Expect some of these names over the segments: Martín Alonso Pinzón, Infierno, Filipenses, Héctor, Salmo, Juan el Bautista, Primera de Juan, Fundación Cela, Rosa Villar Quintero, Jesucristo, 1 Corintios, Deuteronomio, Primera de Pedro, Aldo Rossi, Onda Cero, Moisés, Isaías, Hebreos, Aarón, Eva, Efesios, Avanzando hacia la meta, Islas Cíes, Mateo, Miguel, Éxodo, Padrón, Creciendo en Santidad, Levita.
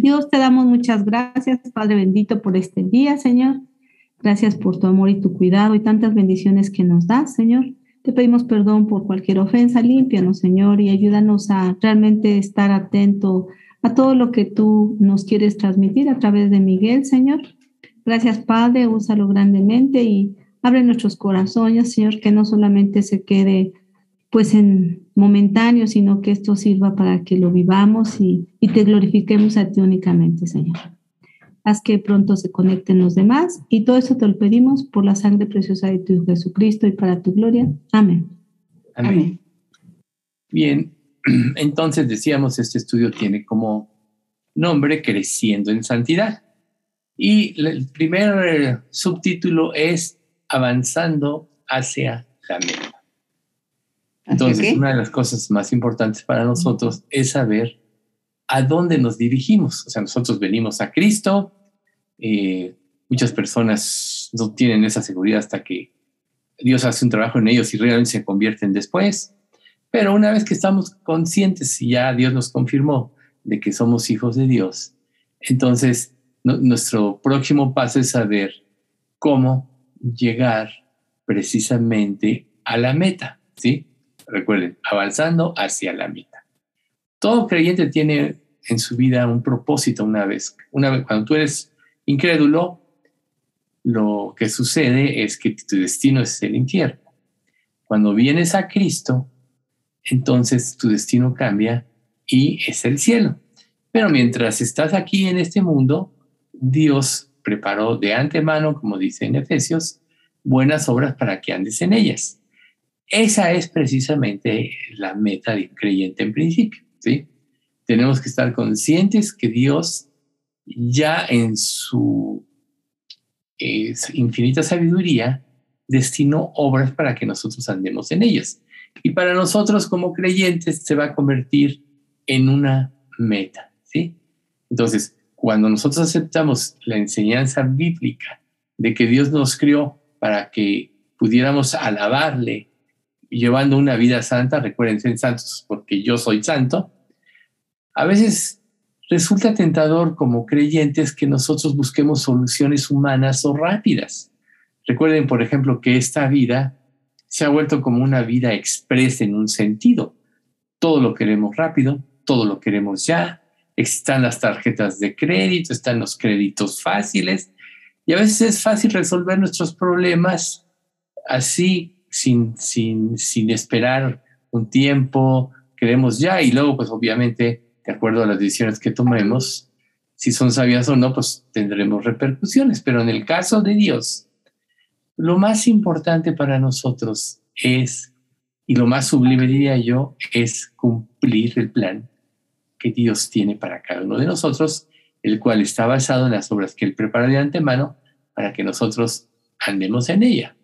Dios, te damos muchas gracias, Padre bendito, por este día, Señor. Gracias por tu amor y tu cuidado y tantas bendiciones que nos das, Señor. Te pedimos perdón por cualquier ofensa, límpianos, Señor, y ayúdanos a realmente estar atento a todo lo que tú nos quieres transmitir a través de Miguel, Señor. Gracias, Padre, úsalo grandemente y abre nuestros corazones, Señor, que no solamente se quede pues en momentáneo, sino que esto sirva para que lo vivamos y te glorifiquemos a ti únicamente, Señor. Haz que pronto se conecten los demás y todo eso te lo pedimos por la sangre preciosa de tu Hijo Jesucristo y para tu gloria. Amén. Amén. Bien, entonces decíamos, este estudio tiene como nombre Creciendo en Santidad y el primer subtítulo es Avanzando hacia la meta. Entonces, una de las cosas más importantes para nosotros es saber a dónde nos dirigimos. O sea, nosotros venimos a Cristo. Muchas personas no tienen esa seguridad hasta que Dios hace un trabajo en ellos y realmente se convierten después. Pero una vez que estamos conscientes y ya Dios nos confirmó de que somos hijos de Dios, entonces nuestro próximo paso es saber cómo llegar precisamente a la meta, ¿sí? Recuerden, avanzando hacia la meta. Todo creyente tiene en su vida un propósito una vez. Cuando tú eres incrédulo, lo que sucede es que tu destino es el infierno. Cuando vienes a Cristo, entonces tu destino cambia y es el cielo. Pero mientras estás aquí en este mundo, Dios preparó de antemano, como dice en Efesios, buenas obras para que andes en ellas. Esa es precisamente la meta del creyente en principio, ¿sí? Tenemos que estar conscientes que Dios ya en su infinita sabiduría destinó obras para que nosotros andemos en ellas. Y para nosotros como creyentes se va a convertir en una meta, ¿sí? Entonces, cuando nosotros aceptamos la enseñanza bíblica de que Dios nos crió para que pudiéramos alabarle, llevando una vida santa, recuerden, ser santos porque yo soy santo, a veces resulta tentador como creyentes que nosotros busquemos soluciones humanas o rápidas. Recuerden, por ejemplo, que esta vida se ha vuelto como una vida expresa en un sentido. Todo lo queremos rápido, todo lo queremos ya. Están las tarjetas de crédito, están los créditos fáciles y a veces es fácil resolver nuestros problemas así, sin esperar un tiempo, queremos ya, y luego, pues obviamente, de acuerdo a las decisiones que tomemos, si son sabias o no, pues tendremos repercusiones. Pero en el caso de Dios, lo más importante para nosotros es, y lo más sublime diría yo, es cumplir el plan que Dios tiene para cada uno de nosotros, el cual está basado en las obras que Él prepara de antemano para que nosotros andemos en ella.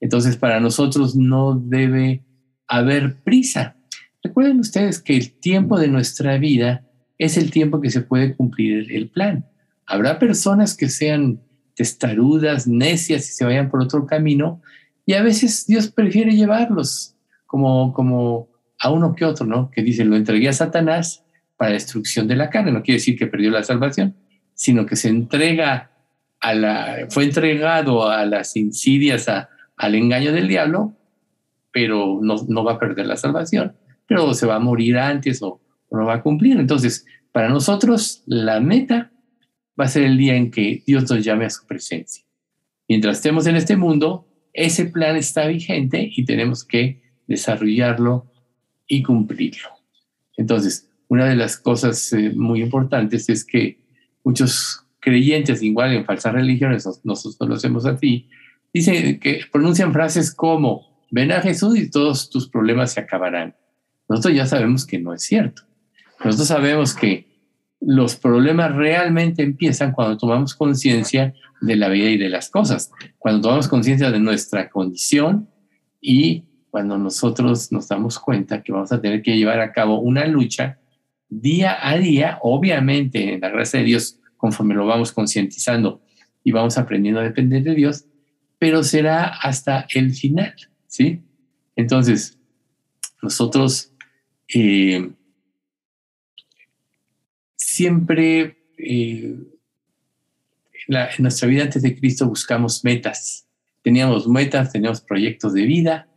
Entonces, para nosotros no debe haber prisa. Recuerden ustedes que el tiempo de nuestra vida es el tiempo que se puede cumplir el plan. Habrá personas que sean testarudas, necias y se vayan por otro camino, y a veces Dios prefiere llevarlos como a uno que otro, ¿no? Que dice, lo entregué a Satanás para destrucción de la carne. No quiere decir que perdió la salvación, sino que se entrega fue entregado a las insidias, al engaño del diablo, pero no va a perder la salvación, pero se va a morir antes o no va a cumplir. Entonces, para nosotros, la meta va a ser el día en que Dios nos llame a su presencia. Mientras estemos en este mundo, ese plan está vigente y tenemos que desarrollarlo y cumplirlo. Entonces, una de las cosas muy importantes es que muchos creyentes, igual en falsas religiones, nosotros lo hacemos así, dicen que pronuncian frases como, ven a Jesús y todos tus problemas se acabarán. Nosotros ya sabemos que no es cierto. Nosotros sabemos que los problemas realmente empiezan cuando tomamos conciencia de la vida y de las cosas, cuando tomamos conciencia de nuestra condición y cuando nosotros nos damos cuenta que vamos a tener que llevar a cabo una lucha día a día, obviamente en la gracia de Dios, conforme lo vamos concientizando y vamos aprendiendo a depender de Dios, pero será hasta el final, ¿sí? Entonces, nosotros siempre en nuestra vida antes de Cristo buscamos metas. Teníamos metas, teníamos proyectos de vida,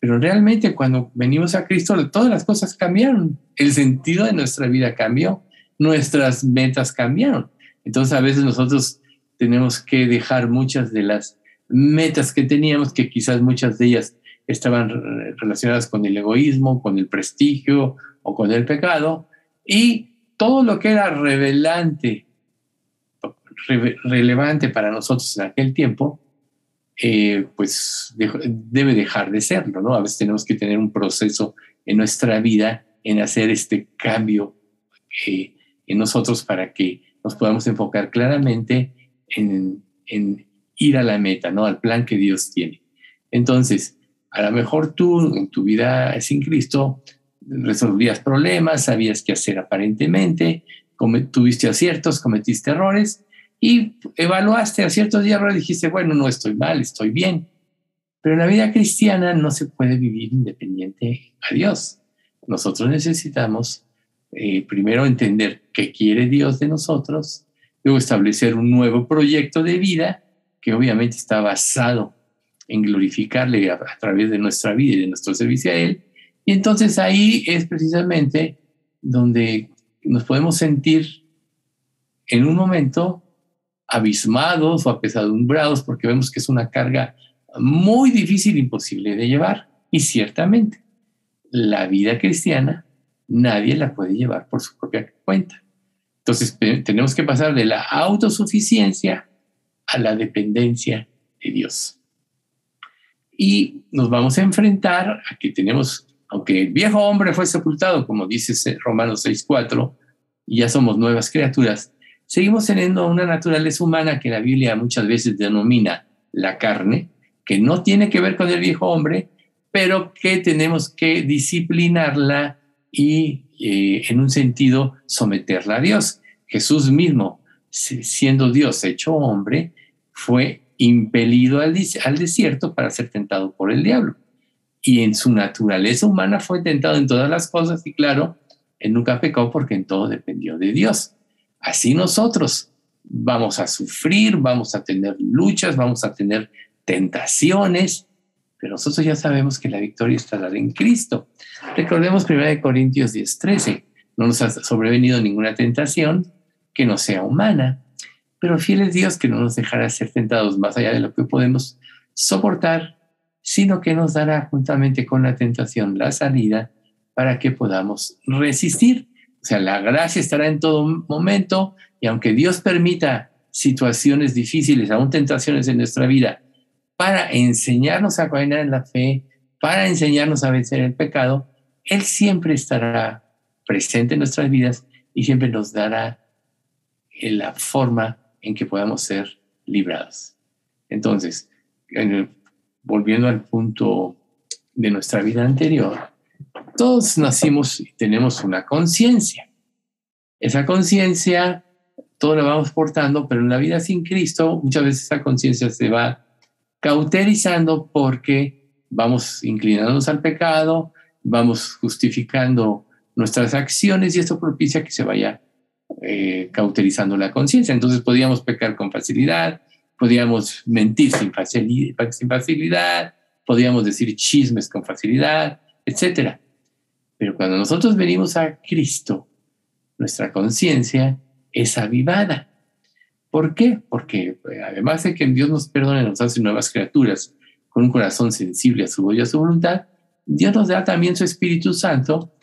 pero realmente cuando venimos a Cristo todas las cosas cambiaron. El sentido de nuestra vida cambió, nuestras metas cambiaron. Entonces a veces nosotros tenemos que dejar muchas de las metas que teníamos, que quizás muchas de ellas estaban relacionadas con el egoísmo, con el prestigio o con el pecado, y todo lo que era relevante para nosotros en aquel tiempo, pues debe dejar de serlo, ¿no? A veces tenemos que tener un proceso en nuestra vida en hacer este cambio en nosotros para que nos podamos enfocar claramente en ir a la meta, ¿no? Al plan que Dios tiene. Entonces, a lo mejor tú en tu vida sin Cristo resolvías problemas, sabías qué hacer aparentemente, tuviste aciertos, cometiste errores y evaluaste aciertos y errores y dijiste, bueno, no estoy mal, estoy bien. Pero en la vida cristiana no se puede vivir independiente a Dios. Nosotros necesitamos primero entender qué quiere Dios de nosotros, luego establecer un nuevo proyecto de vida que obviamente está basado en glorificarle a través de nuestra vida y de nuestro servicio a Él. Y entonces ahí es precisamente donde nos podemos sentir en un momento abismados o apesadumbrados porque vemos que es una carga muy difícil, imposible de llevar. Y ciertamente la vida cristiana nadie la puede llevar por su propia cuenta. Entonces tenemos que pasar de la autosuficiencia a la dependencia de Dios. Y nos vamos a enfrentar a que tenemos, aunque el viejo hombre fue sepultado, como dice Romanos 6:4, y ya somos nuevas criaturas, seguimos teniendo una naturaleza humana que la Biblia muchas veces denomina la carne, que no tiene que ver con el viejo hombre, pero que tenemos que disciplinarla y en un sentido someterla a Dios. Jesús mismo, siendo Dios hecho hombre, fue impelido al desierto para ser tentado por el diablo. Y en su naturaleza humana fue tentado en todas las cosas y claro, él nunca pecó porque en todo dependió de Dios. Así nosotros vamos a sufrir, vamos a tener luchas, vamos a tener tentaciones, pero nosotros ya sabemos que la victoria está dada en Cristo. Recordemos 1 Corintios 10:13, no nos ha sobrevenido ninguna tentación que no sea humana, pero fiel es Dios que no nos dejará ser tentados más allá de lo que podemos soportar, sino que nos dará juntamente con la tentación la salida para que podamos resistir. O sea, la gracia estará en todo momento y aunque Dios permita situaciones difíciles, aún tentaciones en nuestra vida, para enseñarnos a caminar en la fe, para enseñarnos a vencer el pecado, Él siempre estará presente en nuestras vidas y siempre nos dará la forma en que podamos ser librados. Entonces, volviendo al punto de nuestra vida anterior, todos nacimos y tenemos una conciencia. Esa conciencia, todos la vamos portando, pero en la vida sin Cristo, muchas veces esa conciencia se va cauterizando porque vamos inclinándonos al pecado, vamos justificando nuestras acciones y esto propicia que se vaya cauterizando la conciencia. Entonces podíamos pecar con facilidad, podíamos mentir sin facilidad, podíamos decir chismes con facilidad, etc. Pero cuando nosotros venimos a Cristo, nuestra conciencia es avivada. ¿Por qué? Porque además de que Dios nos perdona y nos hace nuevas criaturas con un corazón sensible a su voz y a su voluntad, Dios nos da también su Espíritu Santo,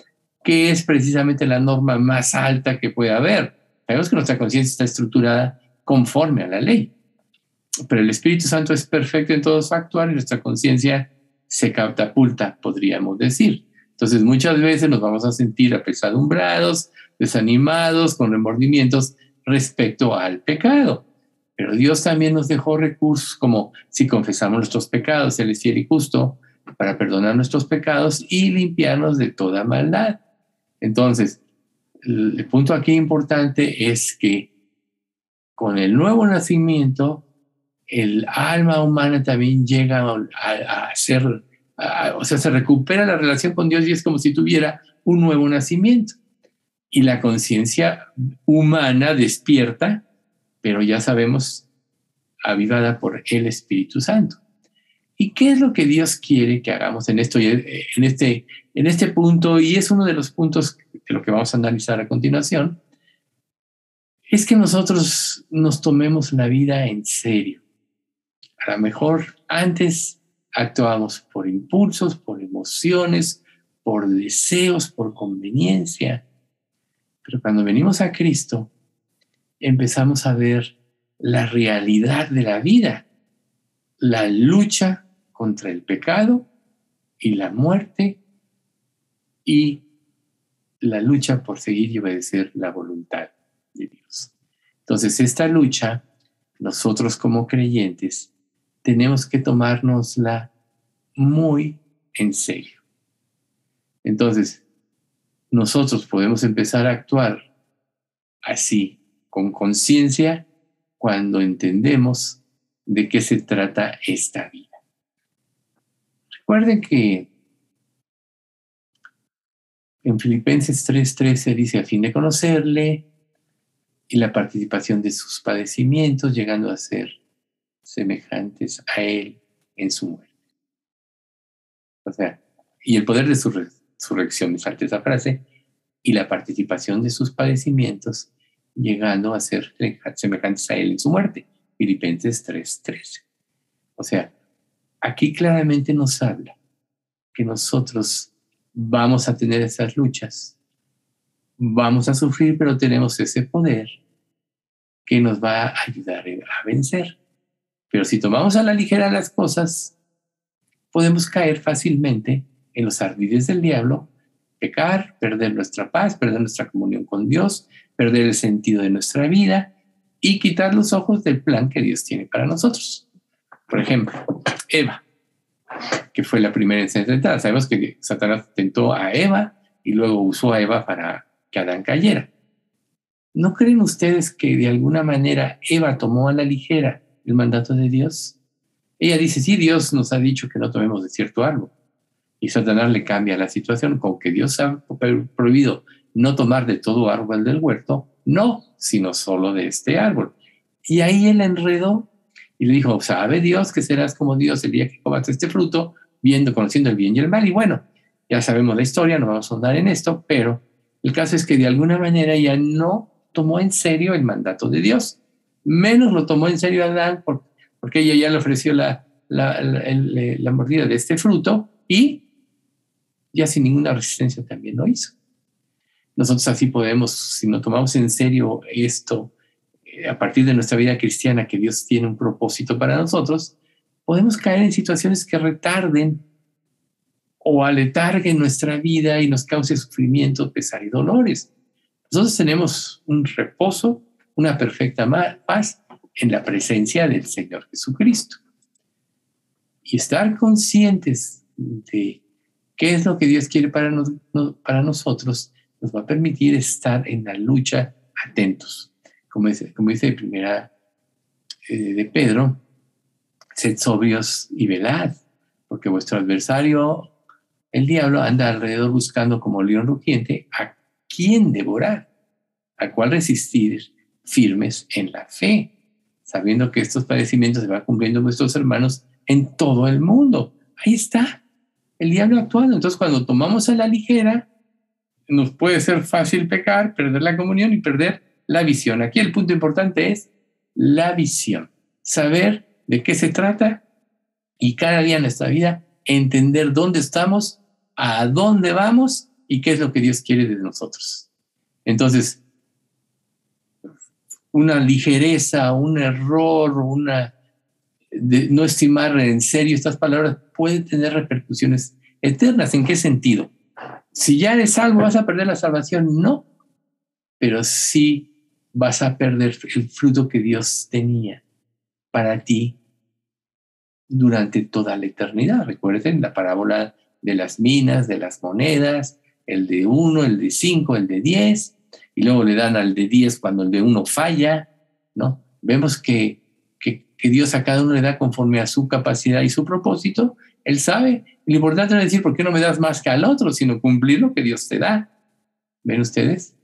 que es precisamente la norma más alta que puede haber. Sabemos que nuestra conciencia está estructurada conforme a la ley, pero el Espíritu Santo es perfecto en todo su actuar y nuestra conciencia se catapulta, podríamos decir. Entonces muchas veces nos vamos a sentir apesadumbrados, desanimados, con remordimientos respecto al pecado. Pero Dios también nos dejó recursos como si confesamos nuestros pecados, Él es fiel y justo para perdonar nuestros pecados y limpiarnos de toda maldad. Entonces, el punto aquí importante es que con el nuevo nacimiento, el alma humana también llega se recupera la relación con Dios y es como si tuviera un nuevo nacimiento. y la conciencia humana despierta, pero ya sabemos, avivada por el Espíritu Santo. ¿Y qué es lo que Dios quiere que hagamos en esto, en este punto? Y es uno de los puntos de lo que vamos a analizar a continuación. Es que nosotros nos tomemos la vida en serio. A lo mejor antes actuamos por impulsos, por emociones, por deseos, por conveniencia. Pero cuando venimos a Cristo, empezamos a ver la realidad de la vida, la lucha contra el pecado y la muerte y la lucha por seguir y obedecer la voluntad de Dios. Entonces, esta lucha, nosotros como creyentes, tenemos que tomárnosla muy en serio. Entonces, nosotros podemos empezar a actuar así, con conciencia, cuando entendemos de qué se trata esta vida. Recuerden que en Filipenses 3:13 dice, a fin de conocerle y la participación de sus padecimientos, llegando a ser semejantes a él en su muerte. O sea, y el poder de su resurrección, me falta esa frase, y la participación de sus padecimientos, llegando a ser semejantes a él en su muerte. Filipenses 3:13. O sea, aquí claramente nos habla que nosotros vamos a tener esas luchas, vamos a sufrir, pero tenemos ese poder que nos va a ayudar a vencer. Pero si tomamos a la ligera las cosas, podemos caer fácilmente en los ardides del diablo, pecar, perder nuestra paz, perder nuestra comunión con Dios, perder el sentido de nuestra vida y quitar los ojos del plan que Dios tiene para nosotros. Por ejemplo, Eva, que fue la primera en ser tentada. Sabemos que Satanás tentó a Eva y luego usó a Eva para que Adán cayera. ¿No creen ustedes que de alguna manera Eva tomó a la ligera el mandato de Dios? Ella dice, sí, Dios nos ha dicho que no tomemos de cierto árbol. Y Satanás le cambia la situación con que Dios ha prohibido no tomar de todo árbol del huerto, no, sino solo de este árbol. Y ahí él enredó y le dijo, sabe Dios que serás como Dios el día que comas este fruto, conociendo el bien y el mal. Y bueno, ya sabemos la historia, no vamos a ahondar en esto, pero el caso es que de alguna manera ella no tomó en serio el mandato de Dios, menos lo tomó en serio Adán, porque ella ya le ofreció la mordida de este fruto, y ya sin ninguna resistencia también lo hizo. Nosotros así podemos, si no tomamos en serio esto, a partir de nuestra vida cristiana, que Dios tiene un propósito para nosotros, podemos caer en situaciones que retarden o aletarguen nuestra vida y nos cause sufrimiento, pesar y dolores. Nosotros tenemos un reposo, una perfecta paz en la presencia del Señor Jesucristo. Y estar conscientes de qué es lo que Dios quiere para nosotros, nos va a permitir estar en la lucha atentos. Como dice Primera de Pedro, sed sobrios y velad, porque vuestro adversario, el diablo, anda alrededor buscando como león rugiente a quién devorar, a cuál resistir firmes en la fe, sabiendo que estos padecimientos se van cumpliendo nuestros hermanos en todo el mundo. Ahí está. El diablo actuando. Entonces, cuando tomamos a la ligera, nos puede ser fácil pecar, perder la comunión y perder la visión. Aquí el punto importante es la visión. Saber de qué se trata y cada día en nuestra vida entender dónde estamos, a dónde vamos y qué es lo que Dios quiere de nosotros. Entonces, una ligereza, un error, de no estimar en serio estas palabras pueden tener repercusiones eternas. ¿En qué sentido? Si ya eres salvo, ¿vas a perder la salvación? No, pero sí vas a perder el fruto que Dios tenía para ti durante toda la eternidad. Recuerden la parábola de las minas, de las monedas, el de 1, el de 5, el de 10, y luego le dan al de 10 cuando el de 1 falla, ¿no? Vemos que Dios a cada uno le da conforme a su capacidad y su propósito. Él sabe. Lo importante no es decir, ¿por qué no me das más que al otro?, sino cumplir lo que Dios te da. ¿Ven ustedes?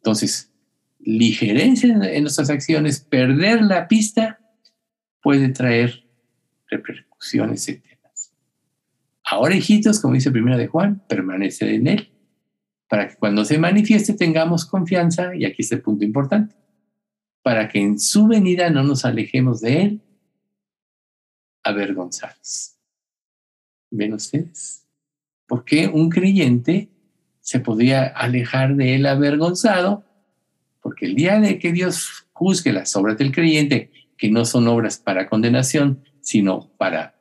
Entonces, ligereza en nuestras acciones, perder la pista, puede traer repercusiones eternas. Ahora, hijitos, como dice Primera de Juan, permaneced en él, para que cuando se manifieste tengamos confianza, y aquí está el punto importante, para que en su venida no nos alejemos de él avergonzados. ¿Ven ustedes? ¿Por qué un creyente se podría alejar de él avergonzado? Porque el día de que Dios juzgue las obras del creyente, que no son obras para condenación, sino para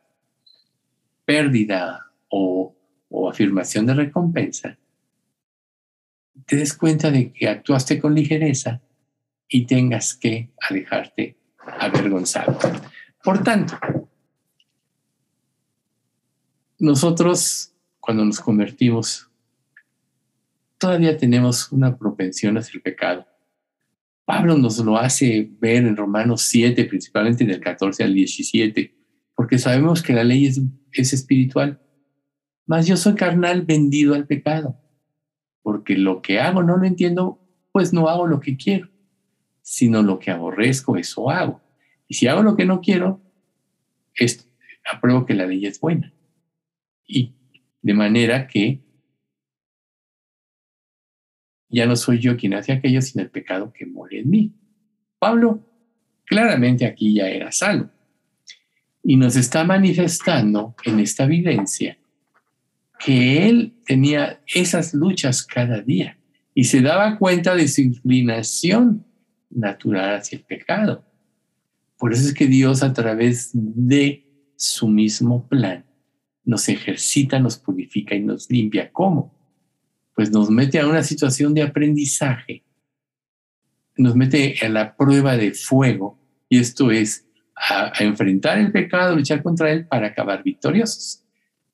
pérdida o afirmación de recompensa, te des cuenta de que actuaste con ligereza y tengas que alejarte avergonzado. Por tanto, nosotros, cuando nos convertimos, todavía tenemos una propensión hacia el pecado. Pablo nos lo hace ver en Romanos 7, principalmente del 14 al 17, porque sabemos que la ley es espiritual. Mas yo soy carnal, vendido al pecado, porque lo que hago no lo entiendo, pues no hago lo que quiero, sino lo que aborrezco, eso hago. Y si hago lo que no quiero, apruebo que la ley es buena. Y de manera que ya no soy yo quien hace aquello, sino el pecado que muere en mí. Pablo claramente aquí ya era salvo. Y nos está manifestando en esta vivencia que él tenía esas luchas cada día y se daba cuenta de su inclinación natural hacia el pecado. Por eso es que Dios, a través de su mismo plan, nos ejercita, nos purifica y nos limpia. ¿Cómo? Pues nos mete a una situación de aprendizaje, nos mete a la prueba de fuego, y esto es a enfrentar el pecado, luchar contra él para acabar victoriosos.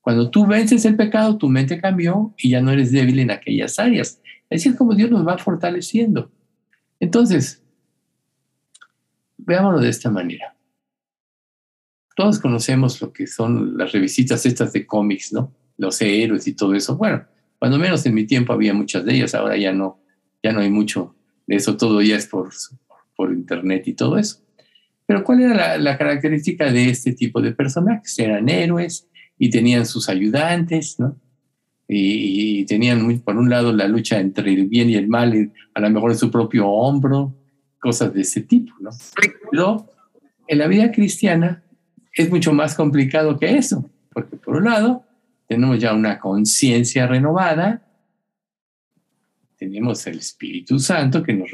Cuando tú vences el pecado, tu mente cambió y ya no eres débil en aquellas áreas. Así es como Dios nos va fortaleciendo. Entonces, veámoslo de esta manera. Todos conocemos lo que son las revistas estas de cómics, ¿no? Los héroes y todo eso. Bueno, cuando menos en mi tiempo había muchas de ellas, ahora ya no hay mucho de eso, todo ya es por internet y todo eso. Pero ¿cuál era la característica de este tipo de personajes? Eran héroes y tenían sus ayudantes, ¿no? Y tenían, por un lado, la lucha entre el bien y el mal, a lo mejor en su propio hombro, cosas de ese tipo, ¿no? Pero en la vida cristiana es mucho más complicado que eso, porque por un lado tenemos ya una conciencia renovada, tenemos el Espíritu Santo que nos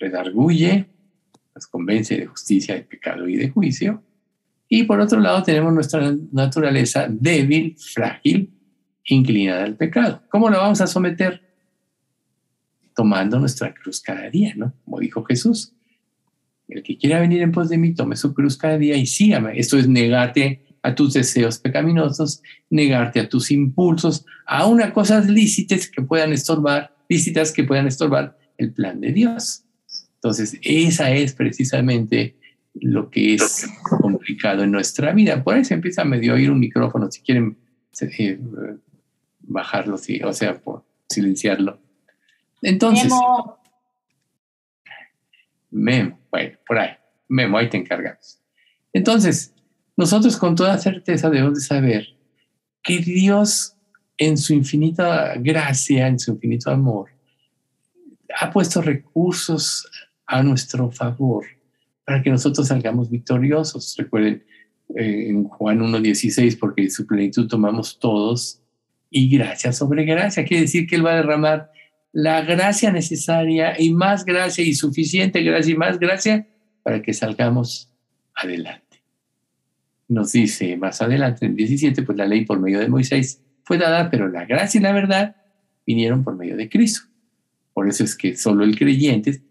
redarguye, nos convence de justicia, de pecado y de juicio. Y por otro lado tenemos nuestra naturaleza débil, frágil, inclinada al pecado. ¿Cómo la vamos a someter? Tomando nuestra cruz cada día, ¿no? Como dijo Jesús, el que quiera venir en pos de mí, tome su cruz cada día y sígame. Esto es negarte a tus deseos pecaminosos, negarte a tus impulsos, aun a cosas lícitas que puedan estorbar el plan de Dios. Entonces, esa es precisamente lo que es complicado en nuestra vida. Por ahí se empieza a medio oír un micrófono, si quieren bajarlo, sí, o sea, por silenciarlo. Entonces, Memo, bueno, por ahí, Memo, ahí te encargamos. Entonces, nosotros con toda certeza debemos de saber que Dios, en su infinita gracia, en su infinito amor, ha puesto recursos a nuestro favor para que nosotros salgamos victoriosos. Recuerden, en Juan 1:16, porque de su plenitud tomamos todos, y gracia sobre gracia. Quiere decir que él va a derramar la gracia necesaria y más gracia y suficiente gracia y más gracia para que salgamos adelante. Nos dice más adelante, en el 17, pues la ley por medio de Moisés fue dada, pero la gracia y la verdad vinieron por medio de Cristo. Por eso es que solo el creyente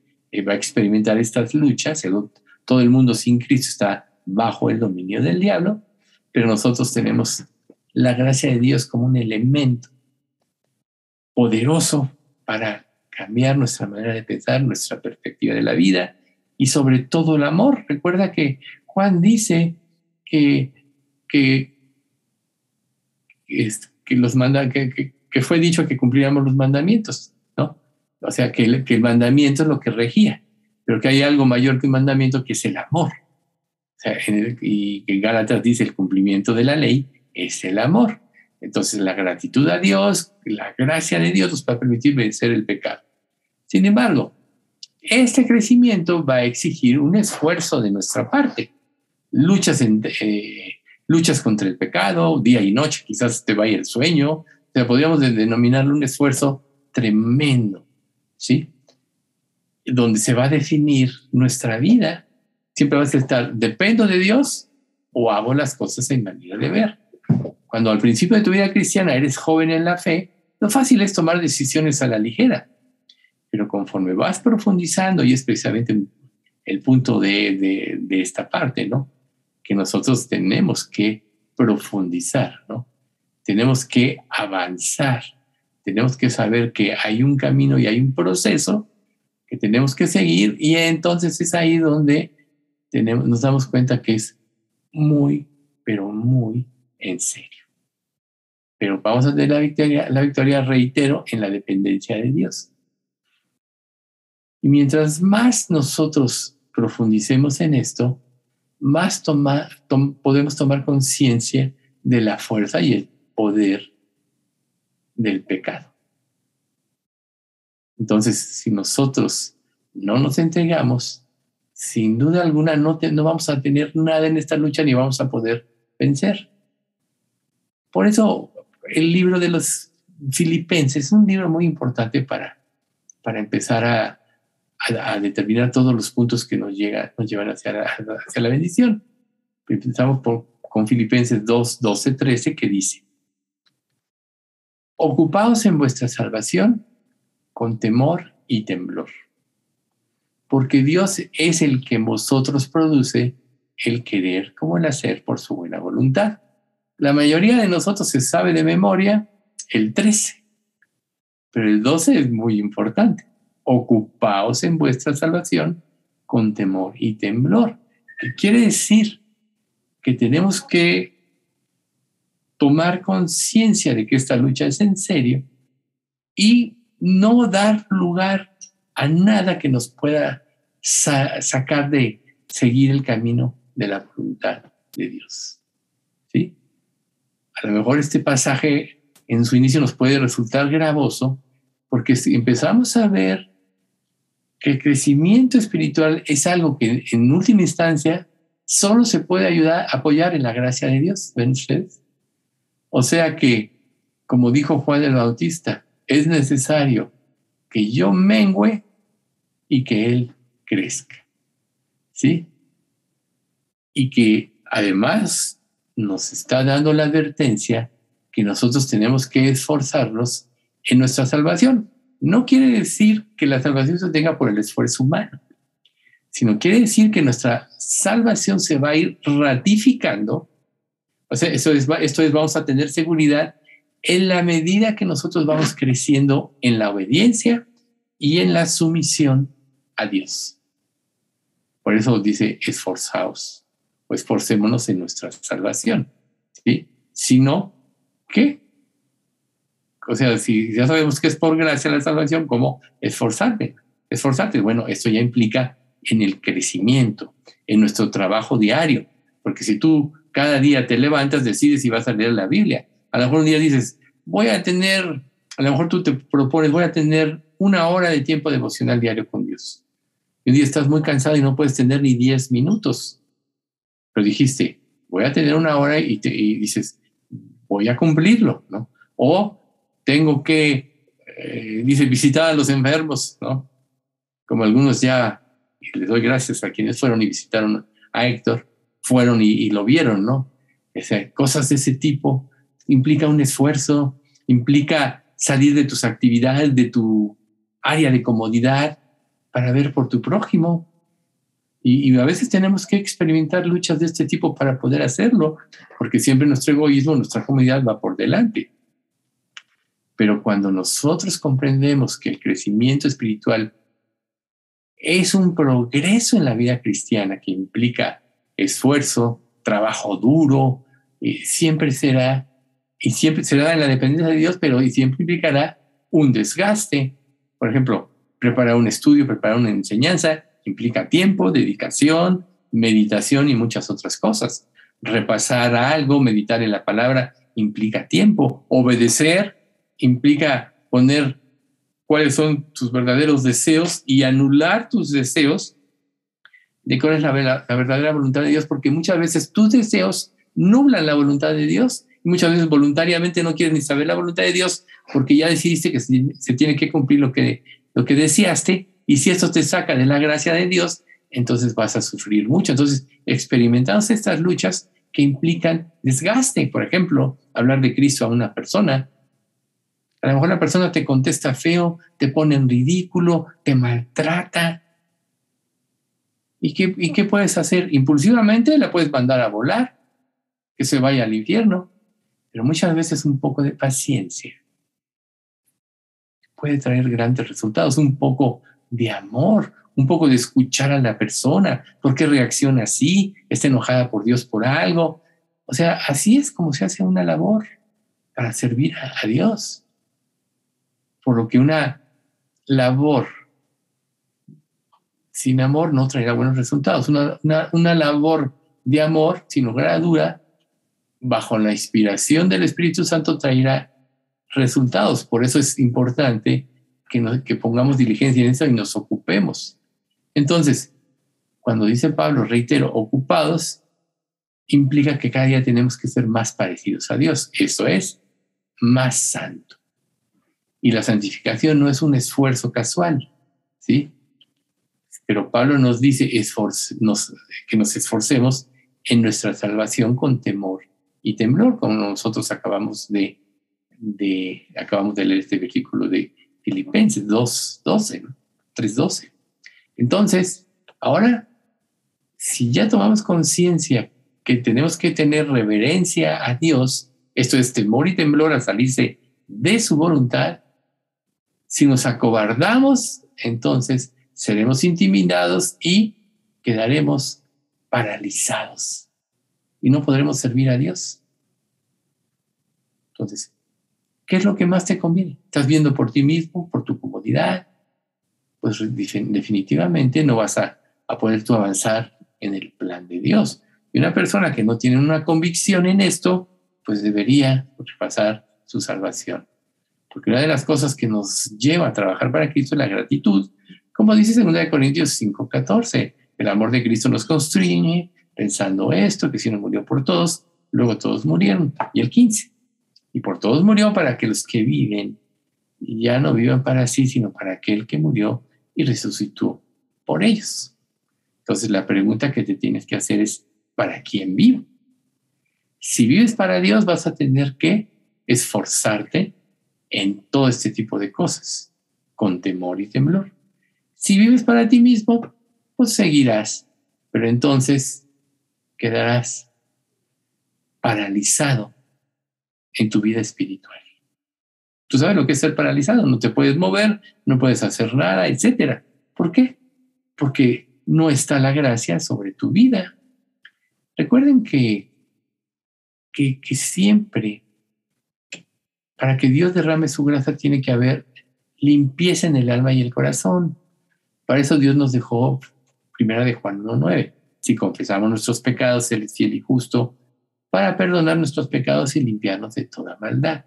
va a experimentar estas luchas. Todo el mundo sin Cristo está bajo el dominio del diablo, pero nosotros tenemos la gracia de Dios como un elemento poderoso para cambiar nuestra manera de pensar, nuestra perspectiva de la vida y sobre todo el amor. Recuerda que Juan dice que fue dicho que cumpliéramos los mandamientos, ¿no? O sea, que el mandamiento es lo que regía, pero que hay algo mayor que un mandamiento, que es el amor. O sea, y que Gálatas dice, el cumplimiento de la ley es el amor. Entonces, la gratitud a Dios, la gracia de Dios nos va a permitir vencer el pecado. Sin embargo, este crecimiento va a exigir un esfuerzo de nuestra parte. Luchas contra el pecado, día y noche, quizás te vaya el sueño. O sea, podríamos denominarlo un esfuerzo tremendo, ¿sí? Donde se va a definir nuestra vida. Siempre vas a estar, ¿dependo de Dios o hago las cosas en manera de ver? Cuando al principio de tu vida cristiana eres joven en la fe, lo fácil es tomar decisiones a la ligera. Pero conforme vas profundizando, y es precisamente el punto de esta parte, ¿no? Que nosotros tenemos que profundizar, ¿no? Tenemos que avanzar. Tenemos que saber que hay un camino y hay un proceso que tenemos que seguir, y entonces es ahí donde nos damos cuenta que es muy, pero muy en serio. Pero vamos a tener la victoria, reitero, en la dependencia de Dios. Y mientras más nosotros profundicemos en esto, más podemos tomar conciencia de la fuerza y el poder del pecado. Entonces, si nosotros no nos entregamos, sin duda alguna no vamos a tener nada en esta lucha, ni vamos a poder vencer. Por eso el libro de los Filipenses es un libro muy importante para empezar a determinar todos los puntos que nos llevan hacia la bendición. Empezamos con Filipenses 2, 12, 13, que dice: ocupaos en vuestra salvación con temor y temblor, porque Dios es el que en vosotros produce el querer como el hacer por su buena voluntad. La mayoría de nosotros se sabe de memoria el 13, pero el 12 es muy importante. Ocupaos en vuestra salvación con temor y temblor. ¿Qué quiere decir? Que tenemos que tomar conciencia de que esta lucha es en serio y no dar lugar a nada que nos pueda sacar de seguir el camino de la voluntad de Dios, ¿sí? A lo mejor este pasaje en su inicio nos puede resultar gravoso, porque si empezamos a ver que el crecimiento espiritual es algo que en última instancia solo se puede apoyar en la gracia de Dios, ¿ven ustedes? O sea que, como dijo Juan el Bautista, es necesario que yo mengüe y que él crezca, ¿sí? Y que además nos está dando la advertencia que nosotros tenemos que esforzarnos en nuestra salvación. No quiere decir que la salvación se tenga por el esfuerzo humano, sino quiere decir que nuestra salvación se va a ir ratificando. O sea, esto es, vamos a tener seguridad en la medida que nosotros vamos creciendo en la obediencia y en la sumisión a Dios. Por eso dice, esforzaos, o esforcémonos en nuestra salvación, ¿sí? Si no, ¿qué? O sea, si ya sabemos que es por gracia la salvación, ¿cómo esforzarte? Esforzarte, bueno, esto ya implica en el crecimiento, en nuestro trabajo diario. Porque si tú cada día te levantas, decides si vas a leer la Biblia. A lo mejor un día dices, voy a tener 1 hora de tiempo devocional diario con Dios. Y un día estás muy cansado y no puedes tener ni 10 minutos. Pero dijiste, voy a tener 1 hora y dices, voy a cumplirlo, ¿no? O tengo que, visitar a los enfermos, ¿no? Como algunos ya, y les doy gracias a quienes fueron y visitaron a Héctor, fueron y lo vieron, ¿no? O sea, cosas de ese tipo implica un esfuerzo, implica salir de tus actividades, de tu área de comodidad para ver por tu prójimo. Y a veces tenemos que experimentar luchas de este tipo para poder hacerlo, porque siempre nuestro egoísmo, nuestra comodidad va por delante. Pero cuando nosotros comprendemos que el crecimiento espiritual es un progreso en la vida cristiana que implica esfuerzo, trabajo duro, siempre será en la dependencia de Dios, pero siempre implicará un desgaste. Por ejemplo, Preparar un estudio, preparar una enseñanza implica tiempo, dedicación, meditación y muchas otras cosas. Repasar algo, meditar en la palabra, implica tiempo. Obedecer implica poner cuáles son tus verdaderos deseos y anular tus deseos de cuál es la verdadera voluntad de Dios, porque muchas veces tus deseos nublan la voluntad de Dios y muchas veces voluntariamente no quieres ni saber la voluntad de Dios porque ya decidiste que se tiene que cumplir lo que deseaste, y si esto te saca de la gracia de Dios, entonces vas a sufrir mucho. Entonces, experimentamos estas luchas que implican desgaste. Por ejemplo, hablar de Cristo a una persona. A lo mejor la persona te contesta feo, te pone en ridículo, te maltrata. ¿Y qué puedes hacer? Impulsivamente la puedes mandar a volar, que se vaya al infierno. Pero muchas veces un poco de paciencia puede traer grandes resultados, un poco de amor, un poco de escuchar a la persona. ¿Por qué reacciona así? ¿Está enojada por Dios por algo? O sea, así es como se hace una labor para servir a Dios. Por lo que una labor sin amor no traerá buenos resultados. Una labor de amor sin lugar a duda, bajo la inspiración del Espíritu Santo, traerá resultados. Por eso es importante que pongamos diligencia en eso y nos ocupemos. Entonces, cuando dice Pablo, reitero, ocupados, implica que cada día tenemos que ser más parecidos a Dios. Eso es, más santo. Y la santificación no es un esfuerzo casual, ¿sí? Pero Pablo nos dice que nos esforcemos en nuestra salvación con temor y temblor, como nosotros acabamos de leer este versículo de Filipenses 3:12. Entonces, ahora, si ya tomamos conciencia que tenemos que tener reverencia a Dios, esto es temor y temblor a salirse de su voluntad, si nos acobardamos, entonces seremos intimidados y quedaremos paralizados y no podremos servir a Dios. Entonces, ¿qué es lo que más te conviene? ¿Estás viendo por ti mismo, por tu comodidad? Pues definitivamente no vas a poder tú avanzar en el plan de Dios. Y una persona que no tiene una convicción en esto, pues debería repasar su salvación. Porque una de las cosas que nos lleva a trabajar para Cristo es la gratitud. Como dice 2 Corintios 5:14, el amor de Cristo nos constriñe pensando esto, que si no murió por todos, luego todos murieron. Y el 15. Y por todos murió para que los que viven ya no vivan para sí, sino para aquel que murió y resucitó por ellos. Entonces la pregunta que te tienes que hacer es, ¿para quién vivo? Si vives para Dios, vas a tener que esforzarte en todo este tipo de cosas, con temor y temblor. Si vives para ti mismo, pues seguirás, pero entonces quedarás paralizado en tu vida espiritual. Tú sabes lo que es ser paralizado, no te puedes mover, no puedes hacer nada, etc. ¿Por qué? Porque no está la gracia sobre tu vida. Recuerden que siempre, para que Dios derrame su gracia, tiene que haber limpieza en el alma y el corazón. Para eso Dios nos dejó Primera de Juan 1:9. Si confesamos nuestros pecados, Él es fiel y justo para perdonar nuestros pecados y limpiarnos de toda maldad,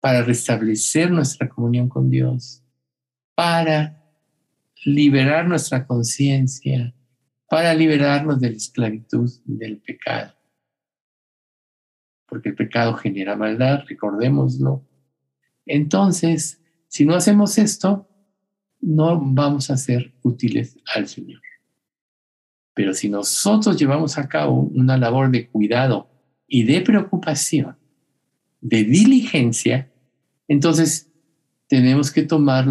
para restablecer nuestra comunión con Dios, para liberar nuestra conciencia, para liberarnos de la esclavitud del pecado. Porque el pecado genera maldad, recordémoslo. Entonces, si no hacemos esto, no vamos a ser útiles al Señor. Pero si nosotros llevamos a cabo una labor de cuidado y de preocupación, de diligencia, entonces tenemos que tomar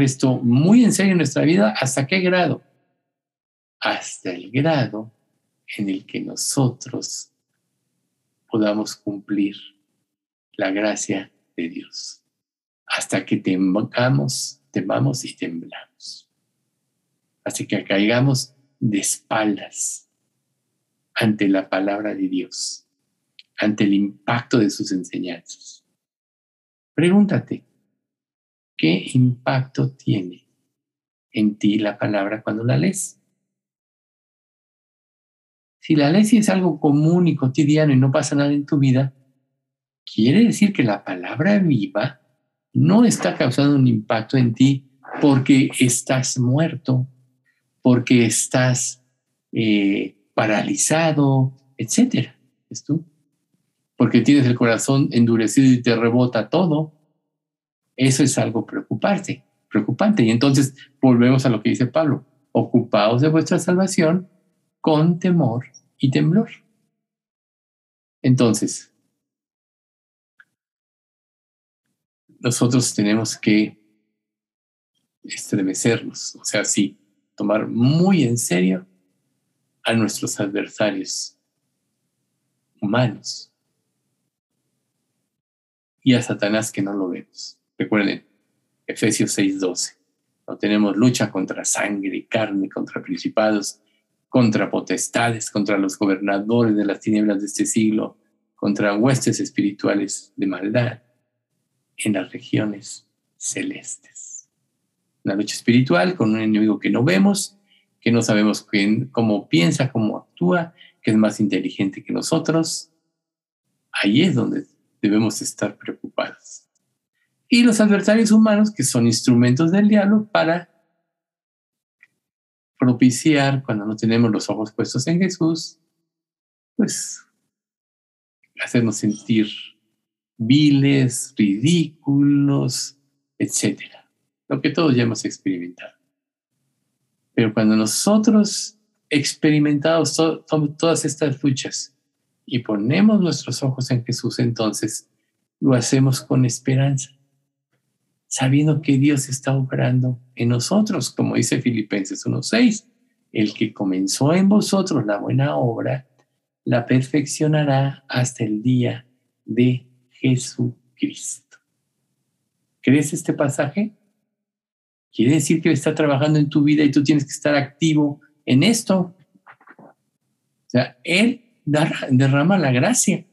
esto muy en serio en nuestra vida. ¿Hasta qué grado? Hasta el grado en el que nosotros podamos cumplir la gracia de Dios, hasta que temamos y temblamos, hasta que caigamos de espaldas ante la palabra de Dios, ante el impacto de sus enseñanzas. Pregúntate, ¿Qué impacto tiene en ti la palabra cuando la lees? Si la ley sí es algo común y cotidiano y no pasa nada en tu vida, quiere decir que la palabra viva no está causando un impacto en ti porque estás muerto, porque estás paralizado, etc. ¿Ves tú? Porque tienes el corazón endurecido y te rebota todo. Eso es algo preocupante. Y entonces volvemos a lo que dice Pablo. Ocupaos de vuestra salvación con temor y temblor. Entonces, nosotros tenemos que estremecernos, o sea, sí, tomar muy en serio a nuestros adversarios humanos y a Satanás, que no lo vemos. Recuerden, Efesios 6:12, no tenemos lucha contra sangre y carne, contra principados, contra potestades, contra los gobernadores de las tinieblas de este siglo, contra huestes espirituales de maldad en las regiones celestes. Una lucha espiritual con un enemigo que no vemos, que no sabemos cómo piensa, cómo actúa, que es más inteligente que nosotros. Ahí es donde debemos estar preocupados. Y los adversarios humanos, que son instrumentos del diablo para propiciar, cuando no tenemos los ojos puestos en Jesús, pues hacernos sentir viles, ridículos, etc. Lo que todos ya hemos experimentado. Pero cuando nosotros experimentamos todas estas luchas y ponemos nuestros ojos en Jesús, entonces lo hacemos con esperanza, sabiendo que Dios está obrando en nosotros, como dice Filipenses 1:6, el que comenzó en vosotros la buena obra, la perfeccionará hasta el día de Jesucristo. ¿Crees este pasaje? Quiere decir que está trabajando en tu vida y tú tienes que estar activo en esto. O sea, Él derrama la gracia.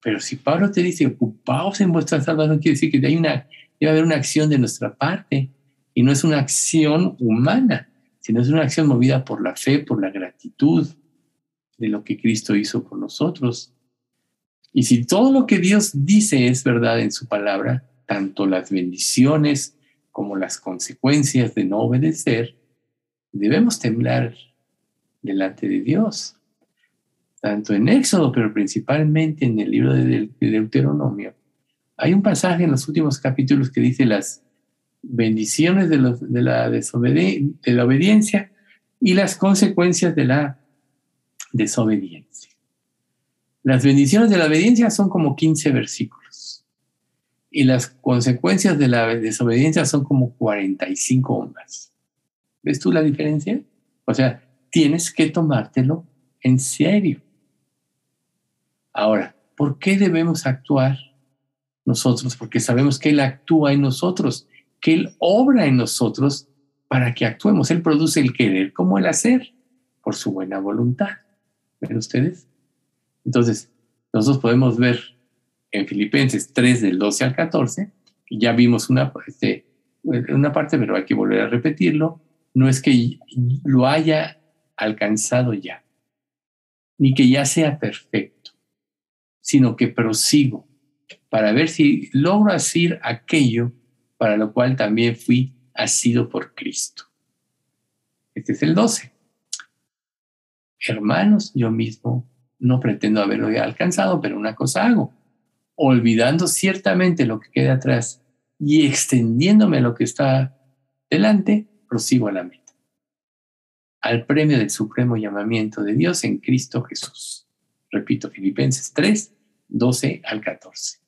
Pero si Pablo te dice, ocupaos en vuestra salvación, quiere decir que debe haber una acción de nuestra parte. Y no es una acción humana, sino es una acción movida por la fe, por la gratitud de lo que Cristo hizo por nosotros. Y si todo lo que Dios dice es verdad en su palabra, tanto las bendiciones como las consecuencias de no obedecer, debemos temblar delante de Dios. Tanto en Éxodo, pero principalmente en el libro de Deuteronomio, hay un pasaje en los últimos capítulos que dice las bendiciones de la obediencia y las consecuencias de la desobediencia. Las bendiciones de la obediencia son como 15 versículos y las consecuencias de la desobediencia son como 45 o más. ¿Ves tú la diferencia? O sea, tienes que tomártelo en serio. Ahora, ¿por qué debemos actuar nosotros? Porque sabemos que Él actúa en nosotros, que Él obra en nosotros para que actuemos. Él produce el querer como el hacer, por su buena voluntad. ¿Ven ustedes? Entonces, nosotros podemos ver en Filipenses 3, del 12 al 14, ya vimos una parte, pero hay que volver a repetirlo, no es que lo haya alcanzado ya, ni que ya sea perfecto, sino que prosigo para ver si logro hacer aquello para lo cual también fui asido por Cristo. Este es el 12. Hermanos, yo mismo no pretendo haberlo ya alcanzado, pero una cosa hago, olvidando ciertamente lo que queda atrás y extendiéndome lo que está delante, prosigo a la meta, al premio del supremo llamamiento de Dios en Cristo Jesús. Repito, Filipenses 3, 12 al 14.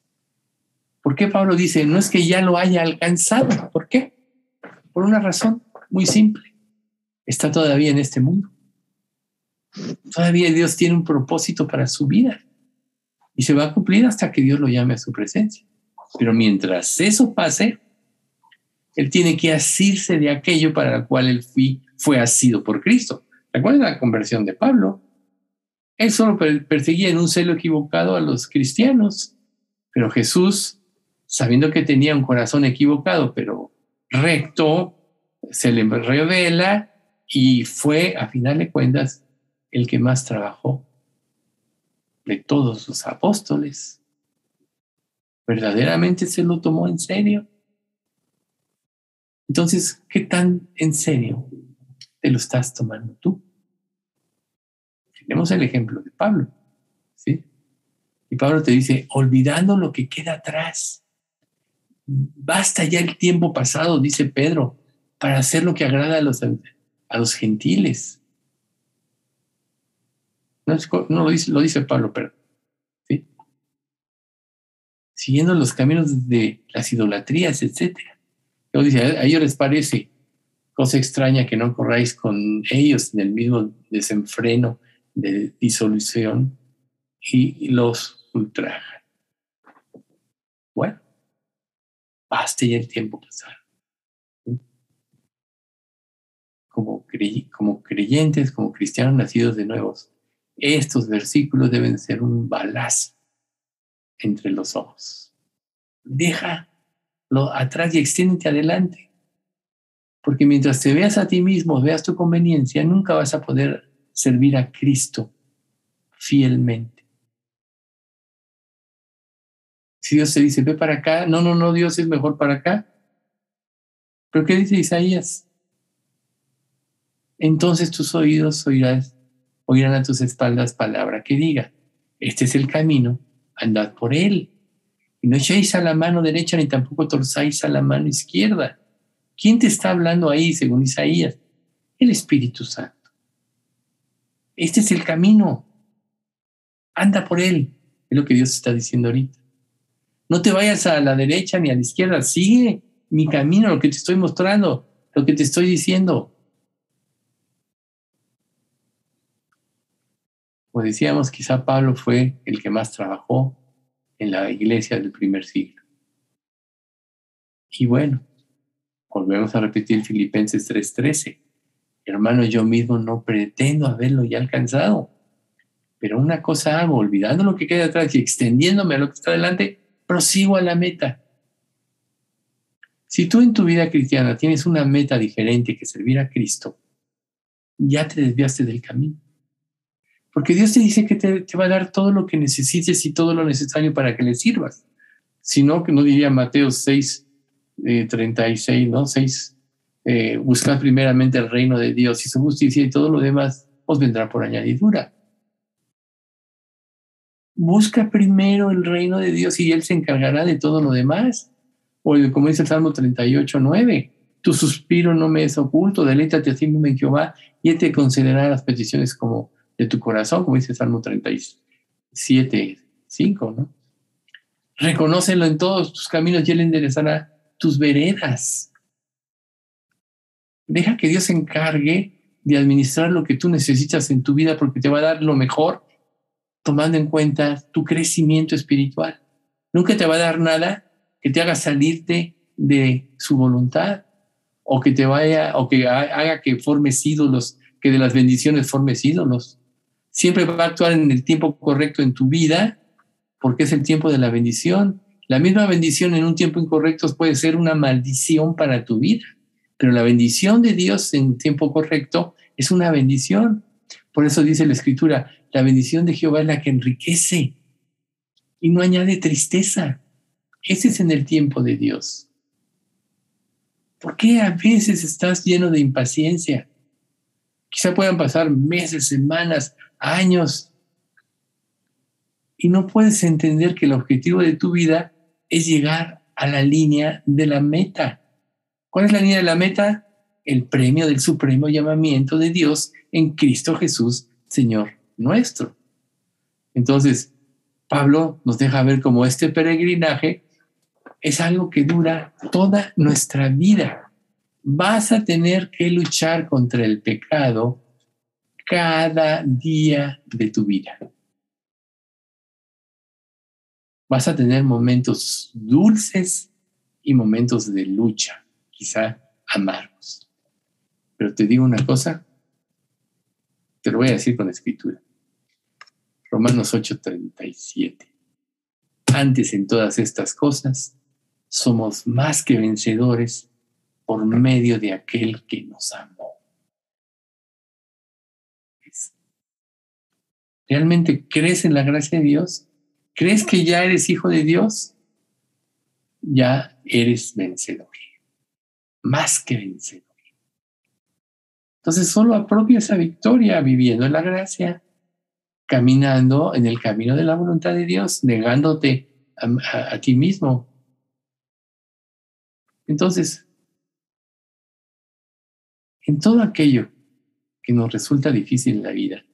¿Por qué Pablo dice, no es que ya lo haya alcanzado? ¿Por qué? Por una razón muy simple. Está todavía en este mundo. Todavía Dios tiene un propósito para su vida y se va a cumplir hasta que Dios lo llame a su presencia. Pero mientras eso pase, él tiene que asirse de aquello para lo cual él fue asido por Cristo. ¿Recuerdan la conversión de Pablo? Él solo perseguía en un celo equivocado a los cristianos, pero Jesús sabiendo que tenía un corazón equivocado, pero recto, se le revela y fue, a final de cuentas, el que más trabajó de todos los apóstoles. Verdaderamente se lo tomó en serio. Entonces, ¿qué tan en serio te lo estás tomando tú? Tenemos el ejemplo de Pablo, ¿sí? Y Pablo te dice, olvidando lo que queda atrás, basta ya el tiempo pasado, dice Pedro, para hacer lo que agrada a los gentiles. No lo dice Pablo, pero ¿sí? Siguiendo los caminos de las idolatrías, etc. Luego dice, a ellos les parece cosa extraña que no corráis con ellos en el mismo desenfreno de disolución y los ultrajan. Bueno, basta ya el tiempo pasado. Como creyentes, como cristianos nacidos de nuevos, estos versículos deben ser un balazo entre los ojos. Déjalo atrás y extiéndete adelante. Porque mientras te veas a ti mismo, veas tu conveniencia, nunca vas a poder servir a Cristo fielmente. Si Dios te dice, ve para acá, no, Dios es mejor para acá. ¿Pero qué dice Isaías? Entonces tus oídos oirán a tus espaldas palabra que diga, este es el camino, andad por él. Y no echéis a la mano derecha ni tampoco torzáis a la mano izquierda. ¿Quién te está hablando ahí, según Isaías? El Espíritu Santo. Este es el camino, anda por él, es lo que Dios está diciendo ahorita. No te vayas a la derecha ni a la izquierda, sigue mi camino, lo que te estoy mostrando, lo que te estoy diciendo. Como decíamos, quizá Pablo fue el que más trabajó en la iglesia del primer siglo. Y bueno, volvemos a repetir Filipenses 3:13. Hermano, yo mismo no pretendo haberlo ya alcanzado, pero una cosa hago, olvidando lo que queda atrás y extendiéndome a lo que está delante, prosigo a la meta. Si tú en tu vida cristiana tienes una meta diferente que servir a Cristo, ya te desviaste del camino. Porque Dios te dice que te va a dar todo lo que necesites y todo lo necesario para que le sirvas. Si no, que no diría Mateo 6:36, ¿no? 6, buscad primeramente el reino de Dios y su justicia y todo lo demás os vendrá por añadidura. Busca primero el reino de Dios y Él se encargará de todo lo demás. O como dice el Salmo 38:9, tu suspiro no me es oculto, deleítate a sí mismo en Jehová y Él te concederá las peticiones como de tu corazón, como dice Salmo 37:5, ¿no? Reconócelo en todos tus caminos y Él enderezará tus veredas. Deja que Dios se encargue de administrar lo que tú necesitas en tu vida, porque te va a dar lo mejor, tomando en cuenta tu crecimiento espiritual. Nunca te va a dar nada que te haga salirte de su voluntad, o que te vaya, o que haga que formes ídolos, que de las bendiciones formes ídolos. Siempre va a actuar en el tiempo correcto en tu vida, porque es el tiempo de la bendición. La misma bendición en un tiempo incorrecto puede ser una maldición para tu vida, pero la bendición de Dios en tiempo correcto es una bendición. Por eso dice la Escritura, la bendición de Jehová es la que enriquece y no añade tristeza. Ese es en el tiempo de Dios. ¿Por qué a veces estás lleno de impaciencia? Quizá puedan pasar meses, semanas, años, y no puedes entender que el objetivo de tu vida es llegar a la línea de la meta. ¿Cuál es la línea de la meta? El premio del supremo llamamiento de Dios en Cristo Jesús, Señor nuestro. Entonces, Pablo nos deja ver cómo este peregrinaje es algo que dura toda nuestra vida. Vas a tener que luchar contra el pecado cada día de tu vida. Vas a tener momentos dulces y momentos de lucha, quizá amargos. Pero te digo una cosa, te lo voy a decir con la Escritura. Romanos 8:37. Antes en todas estas cosas, somos más que vencedores por medio de aquel que nos amó. ¿Realmente crees en la gracia de Dios? ¿Crees que ya eres hijo de Dios? Ya eres vencedor, más que vencedor. Entonces solo apropia esa victoria viviendo en la gracia, caminando en el camino de la voluntad de Dios, negándote a ti mismo. Entonces, en todo aquello que nos resulta difícil en la vida,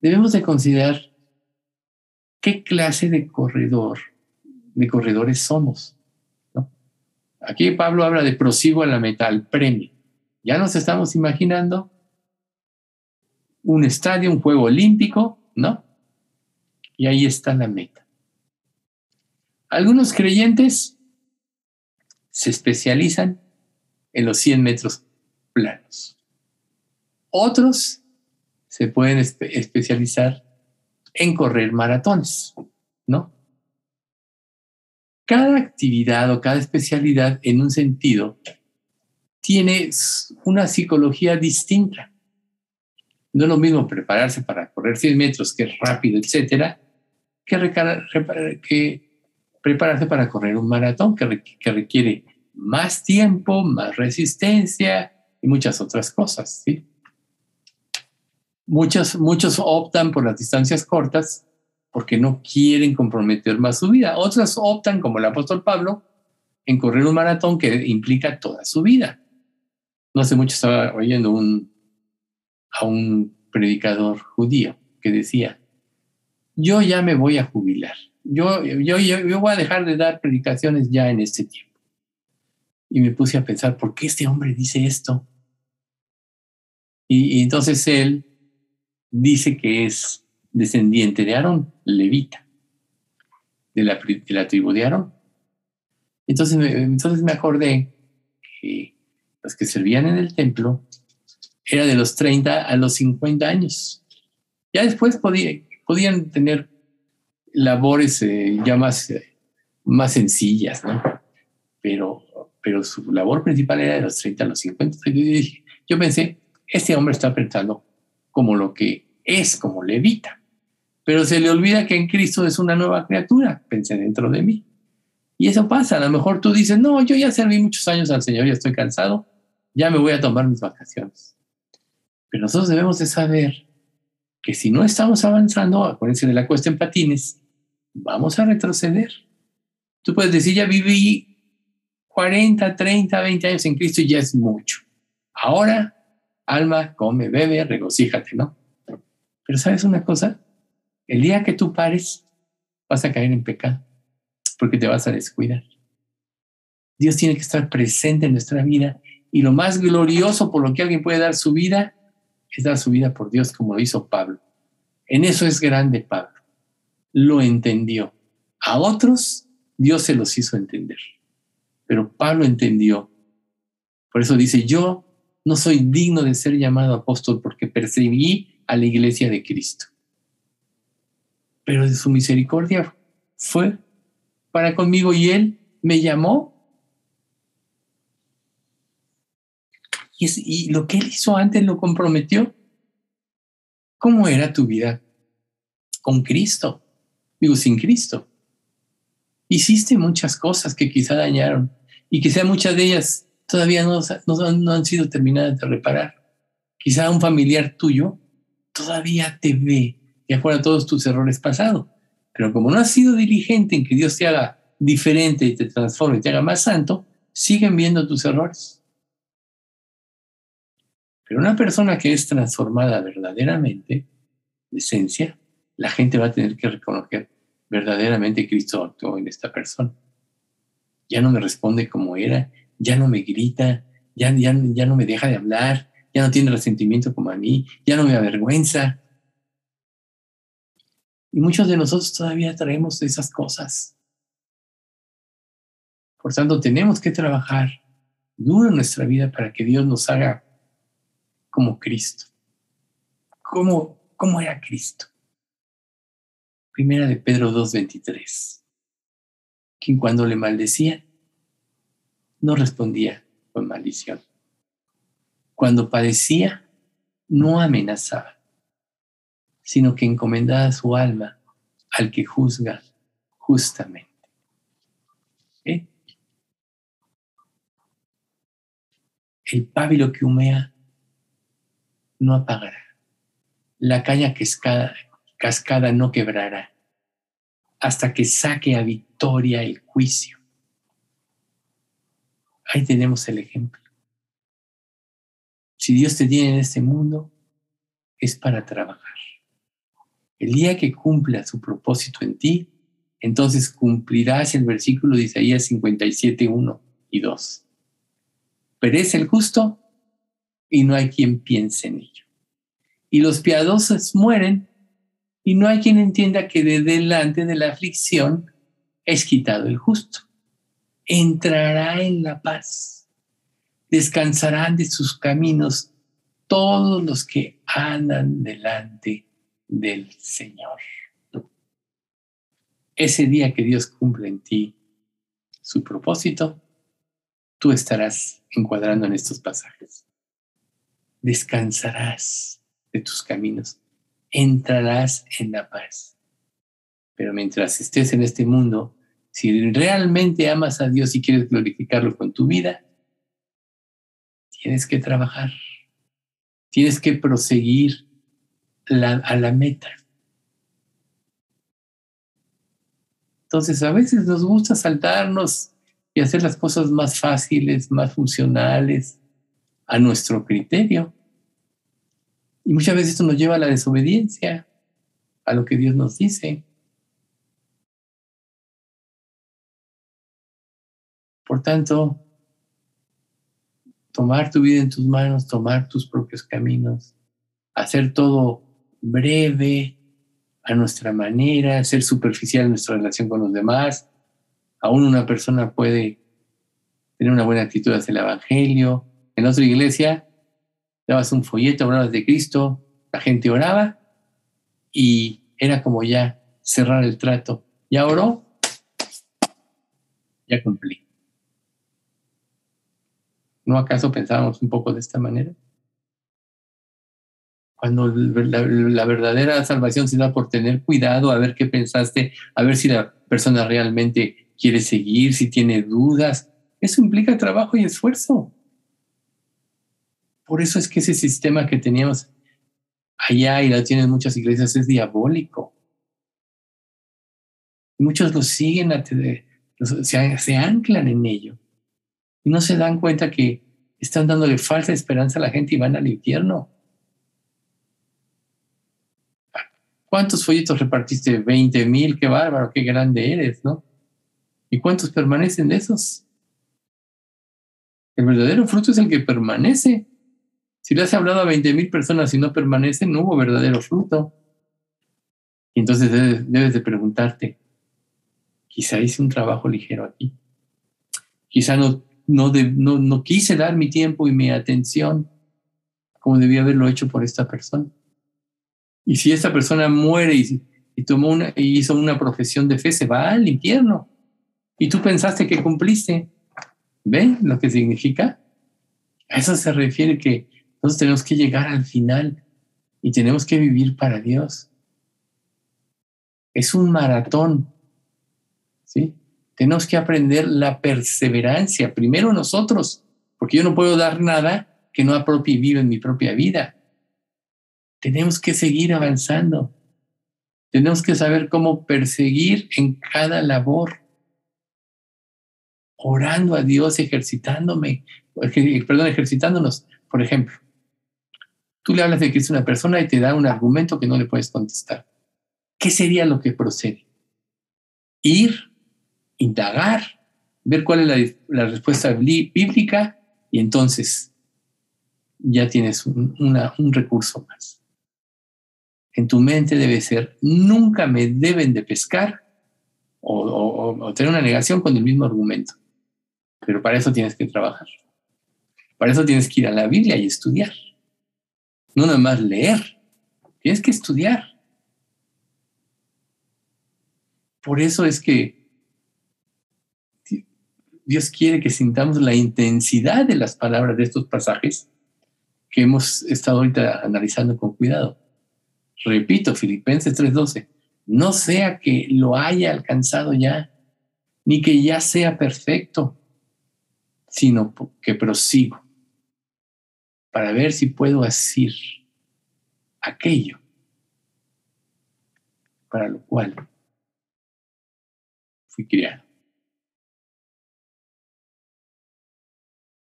debemos de considerar qué clase de corredores somos, ¿no? Aquí Pablo habla de prosigo a la meta, al premio. Ya nos estamos imaginando un estadio, un juego olímpico, ¿no? Y ahí está la meta. Algunos creyentes se especializan en los 100 metros planos. Otros se pueden especializar en correr maratones, ¿no? Cada actividad o cada especialidad, en un sentido, tiene una psicología distinta. No es lo mismo prepararse para correr 100 metros, que es rápido, etcétera, que prepararse para correr un maratón, que requiere más tiempo, más resistencia y muchas otras cosas, ¿sí? Muchos optan por las distancias cortas porque no quieren comprometer más su vida. Otros optan, como el apóstol Pablo, en correr un maratón que implica toda su vida. No hace mucho estaba oyendo a un predicador judío que decía: yo ya me voy a jubilar, yo voy a dejar de dar predicaciones ya en este tiempo. Y me puse a pensar, ¿por qué este hombre dice esto? Y entonces él dice que es descendiente de Aarón, levita, de la tribu de Aarón. Entonces me acordé que los que servían en el templo era de los 30 a los 50 años. Ya después podían tener labores ya más sencillas, ¿no? Pero su labor principal era de los 30 a los 50. Yo pensé, este hombre está pensando como lo que es, como levita. Pero se le olvida que en Cristo es una nueva criatura, pensé dentro de mí. Y eso pasa. A lo mejor tú dices, no, yo ya serví muchos años al Señor, ya estoy cansado, ya me voy a tomar mis vacaciones. Pero nosotros debemos de saber que si no estamos avanzando, acuérdense de la cuesta en patines, vamos a retroceder. Tú puedes decir, ya viví 40, 30, 20 años en Cristo y ya es mucho. Ahora, alma, come, bebe, regocíjate, ¿no? Pero ¿sabes una cosa? El día que tú pares, vas a caer en pecado, porque te vas a descuidar. Dios tiene que estar presente en nuestra vida, y lo más glorioso por lo que alguien puede dar su vida es dar su vida por Dios, como lo hizo Pablo. En eso es grande Pablo. Lo entendió. A otros Dios se los hizo entender. Pero Pablo entendió. Por eso dice, yo no soy digno de ser llamado apóstol porque perseguí a la iglesia de Cristo. Pero de su misericordia fue para conmigo y él me llamó. Y lo que él hizo antes lo comprometió. ¿Cómo era tu vida con Cristo? Digo, sin Cristo. Hiciste muchas cosas que quizá dañaron y quizá muchas de ellas todavía no han sido terminadas de reparar. Quizá un familiar tuyo todavía te ve de acuerdo a todos tus errores pasados. Pero como no has sido diligente en que Dios te haga diferente y te transforme y te haga más santo, siguen viendo tus errores. Pero una persona que es transformada verdaderamente, de esencia, la gente va a tener que reconocer verdaderamente Cristo actuó en esta persona. Ya no me responde como era, ya no me grita, ya no me deja de hablar, ya no tiene resentimiento como a mí, ya no me avergüenza. Y muchos de nosotros todavía traemos esas cosas. Por tanto, tenemos que trabajar duro en nuestra vida para que Dios nos haga como Cristo. ¿Cómo era Cristo? Primera de Pedro 2:23. Quien cuando le maldecía, no respondía con maldición. Cuando padecía, no amenazaba, sino que encomendaba su alma al que juzga justamente. El pábilo que humea no apagará, la caña que cascada no quebrará, hasta que saque a victoria el juicio. Ahí tenemos el ejemplo. Si Dios te tiene en este mundo, es para trabajar. El día que cumpla su propósito en ti, entonces cumplirás el versículo de Isaías 57, 1 y 2. Perece el justo y no hay quien piense en ello. Y los piadosos mueren y no hay quien entienda que de delante de la aflicción es quitado el justo. Entrará en la paz. Descansarán de sus caminos todos los que andan delante del Señor. Ese día que Dios cumple en ti su propósito, tú estarás encuadrando en estos pasajes. Descansarás de tus caminos. Entrarás en la paz. Pero mientras estés en este mundo, si realmente amas a Dios y quieres glorificarlo con tu vida, tienes que trabajar. Tienes que proseguir a la meta. Entonces, a veces nos gusta saltarnos y hacer las cosas más fáciles, más funcionales, a nuestro criterio. Y muchas veces esto nos lleva a la desobediencia, a lo que Dios nos dice. Por tanto, tomar tu vida en tus manos, tomar tus propios caminos, hacer todo breve, a nuestra manera, ser superficial en nuestra relación con los demás. Aún una persona puede tener una buena actitud hacia el Evangelio. En otra iglesia, dabas un folleto, hablabas de Cristo, la gente oraba y era como ya cerrar el trato. Ya oró, ya cumplí. ¿No acaso pensábamos un poco de esta manera? Cuando la verdadera salvación se da por tener cuidado, a ver qué pensaste, a ver si la persona realmente quiere seguir, si tiene dudas. Eso implica trabajo y esfuerzo. Por eso es que ese sistema que teníamos allá y lo tienen muchas iglesias es diabólico. Muchos lo siguen, se anclan en ello. Y no se dan cuenta que están dándole falsa esperanza a la gente y van al infierno. ¿Cuántos folletos repartiste? 20,000, qué bárbaro, qué grande eres, ¿no? ¿Y cuántos permanecen de esos? El verdadero fruto es el que permanece. Si le has hablado a 20,000 personas y no permanece, no hubo verdadero fruto. Y entonces debes de preguntarte, quizá hice un trabajo ligero aquí. Quizá no quise dar mi tiempo y mi atención como debía haberlo hecho por esta persona. Y si esta persona muere y hizo una profesión de fe, se va al infierno. Y tú pensaste que cumpliste. ¿Ven lo que significa? A eso se refiere que nosotros tenemos que llegar al final y tenemos que vivir para Dios. Es un maratón, ¿sí? Tenemos que aprender la perseverancia. Primero nosotros, porque yo no puedo dar nada que no apropie y vivo en mi propia vida. Tenemos que seguir avanzando. Tenemos que saber cómo perseguir en cada labor. Orando a Dios, ejercitándonos. Por ejemplo, tú le hablas de Cristo a una persona y te da un argumento que no le puedes contestar. ¿Qué sería lo que procede? Ir, indagar, ver cuál es la respuesta bíblica y entonces ya tienes un recurso más. En tu mente debe ser, nunca me deben de pescar o tener una negación con el mismo argumento. Pero para eso tienes que trabajar. Para eso tienes que ir a la Biblia y estudiar. No nada más leer, tienes que estudiar. Por eso es que Dios quiere que sintamos la intensidad de las palabras de estos pasajes que hemos estado ahorita analizando con cuidado. Repito, Filipenses 3:12. No sea que lo haya alcanzado ya, ni que ya sea perfecto, sino que prosigo para ver si puedo asir aquello para lo cual fui criado.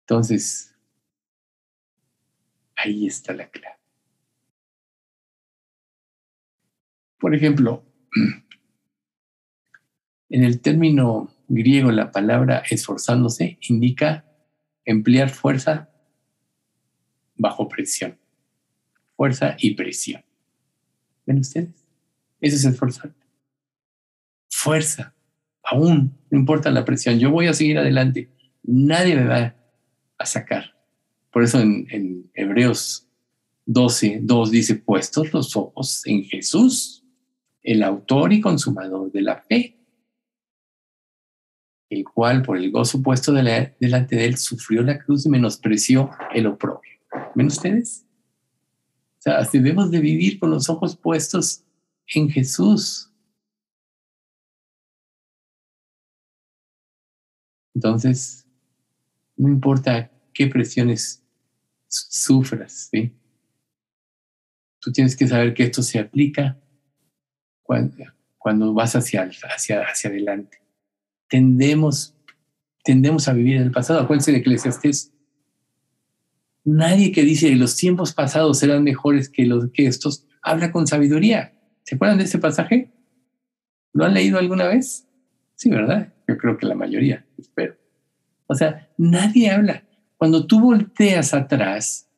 Entonces, ahí está la clave. Por ejemplo, en el término griego, la palabra esforzándose indica emplear fuerza bajo presión. Fuerza y presión. ¿Ven ustedes? Eso es esforzar. Fuerza. Aún no importa la presión. Yo voy a seguir adelante. Nadie me va a sacar. Por eso en Hebreos 12:2 dice, puestos los ojos en Jesús, el autor y consumador de la fe, el cual por el gozo puesto delante de él sufrió la cruz y menospreció el oprobio. ¿Ven ustedes? O sea, debemos de vivir con los ojos puestos en Jesús. Entonces, no importa qué presiones sufras, ¿sí? Tú tienes que saber que esto se aplica cuando vas hacia adelante. Tendemos a vivir en el pasado. Acuérdense de Eclesiastés. Nadie que dice los tiempos pasados serán mejores que los que estos habla con sabiduría. ¿Se acuerdan de ese pasaje? ¿Lo han leído alguna vez? Sí, ¿verdad? Yo creo que la mayoría, espero. O sea, nadie habla. Cuando tú volteas atrás,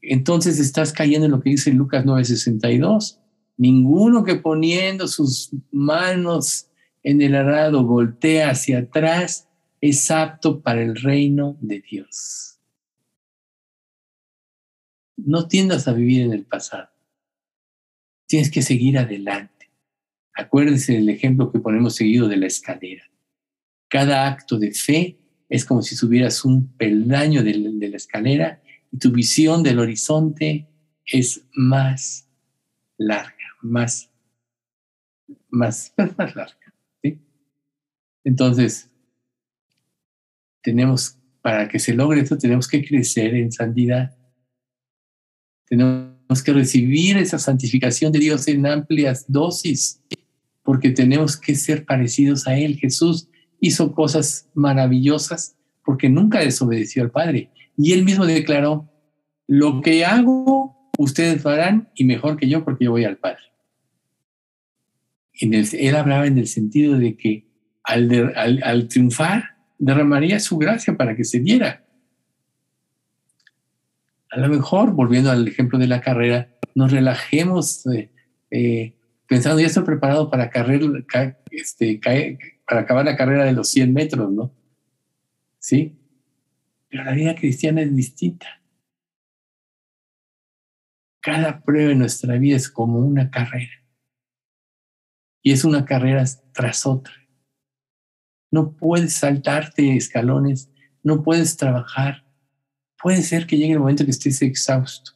entonces estás cayendo en lo que dice Lucas 9:62. Ninguno que poniendo sus manos en el arado voltea hacia atrás es apto para el reino de Dios. No tiendas a vivir en el pasado. Tienes que seguir adelante. Acuérdense del ejemplo que ponemos seguido de la escalera. Cada acto de fe es como si subieras un peldaño de la escalera y tu visión del horizonte es más larga, más larga. Entonces, para que se logre esto, tenemos que crecer en santidad. Tenemos que recibir esa santificación de Dios en amplias dosis, porque tenemos que ser parecidos a Él. Jesús hizo cosas maravillosas porque nunca desobedeció al Padre. Y Él mismo declaró, lo que hago, ustedes lo harán y mejor que yo porque yo voy al Padre. Él hablaba en el sentido de que al triunfar, derramaría su gracia para que se diera. A lo mejor, volviendo al ejemplo de la carrera, nos relajemos pensando, ya estoy preparado para acabar la carrera de los 100 metros, ¿no? ¿Sí? Pero la vida cristiana es distinta. Cada prueba en nuestra vida es como una carrera. Y es una carrera tras otra. No puedes saltarte escalones, no puedes trabajar. Puede ser que llegue el momento que estés exhausto,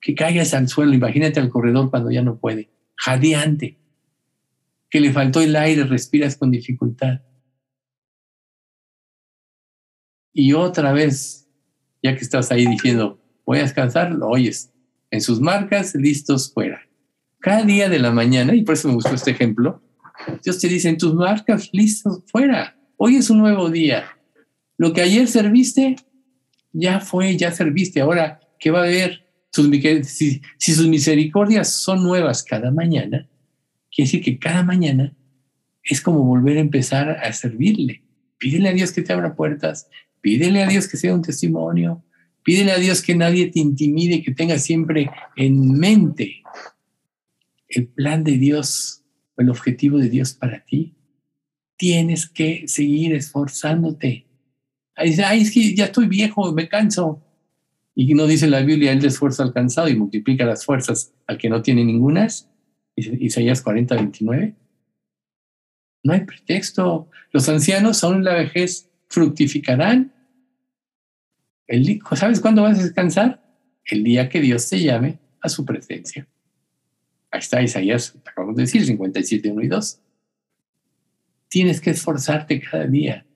que caigas al suelo, imagínate al corredor cuando ya no puede, jadeante, que le faltó el aire, respiras con dificultad. Y otra vez, ya que estás ahí diciendo, voy a descansar, lo oyes, en sus marcas, listos, fuera. Cada día de la mañana, y por eso me gustó este ejemplo, Dios te dice, en tus marcas, listos, fuera. Hoy es un nuevo día. Lo que ayer serviste, ya fue, ya serviste. Ahora, ¿qué va a haber? Si sus misericordias son nuevas cada mañana, quiere decir que cada mañana es como volver a empezar a servirle. Pídele a Dios que te abra puertas. Pídele a Dios que sea un testimonio. Pídele a Dios que nadie te intimide, que tengas siempre en mente el plan de Dios, el objetivo de Dios para ti. Tienes que seguir esforzándote. Ay, es que ya estoy viejo, me canso. Y no dice la Biblia, él de esfuerzo alcanzado y multiplica las fuerzas al que no tiene ningunas. Isaías 40:29. No hay pretexto. Los ancianos aún en la vejez fructificarán. ¿Sabes cuándo vas a descansar? El día que Dios te llame a su presencia. Ahí está Isaías, acabamos de decir, 57, 1 y 2. Tienes que esforzarte cada día.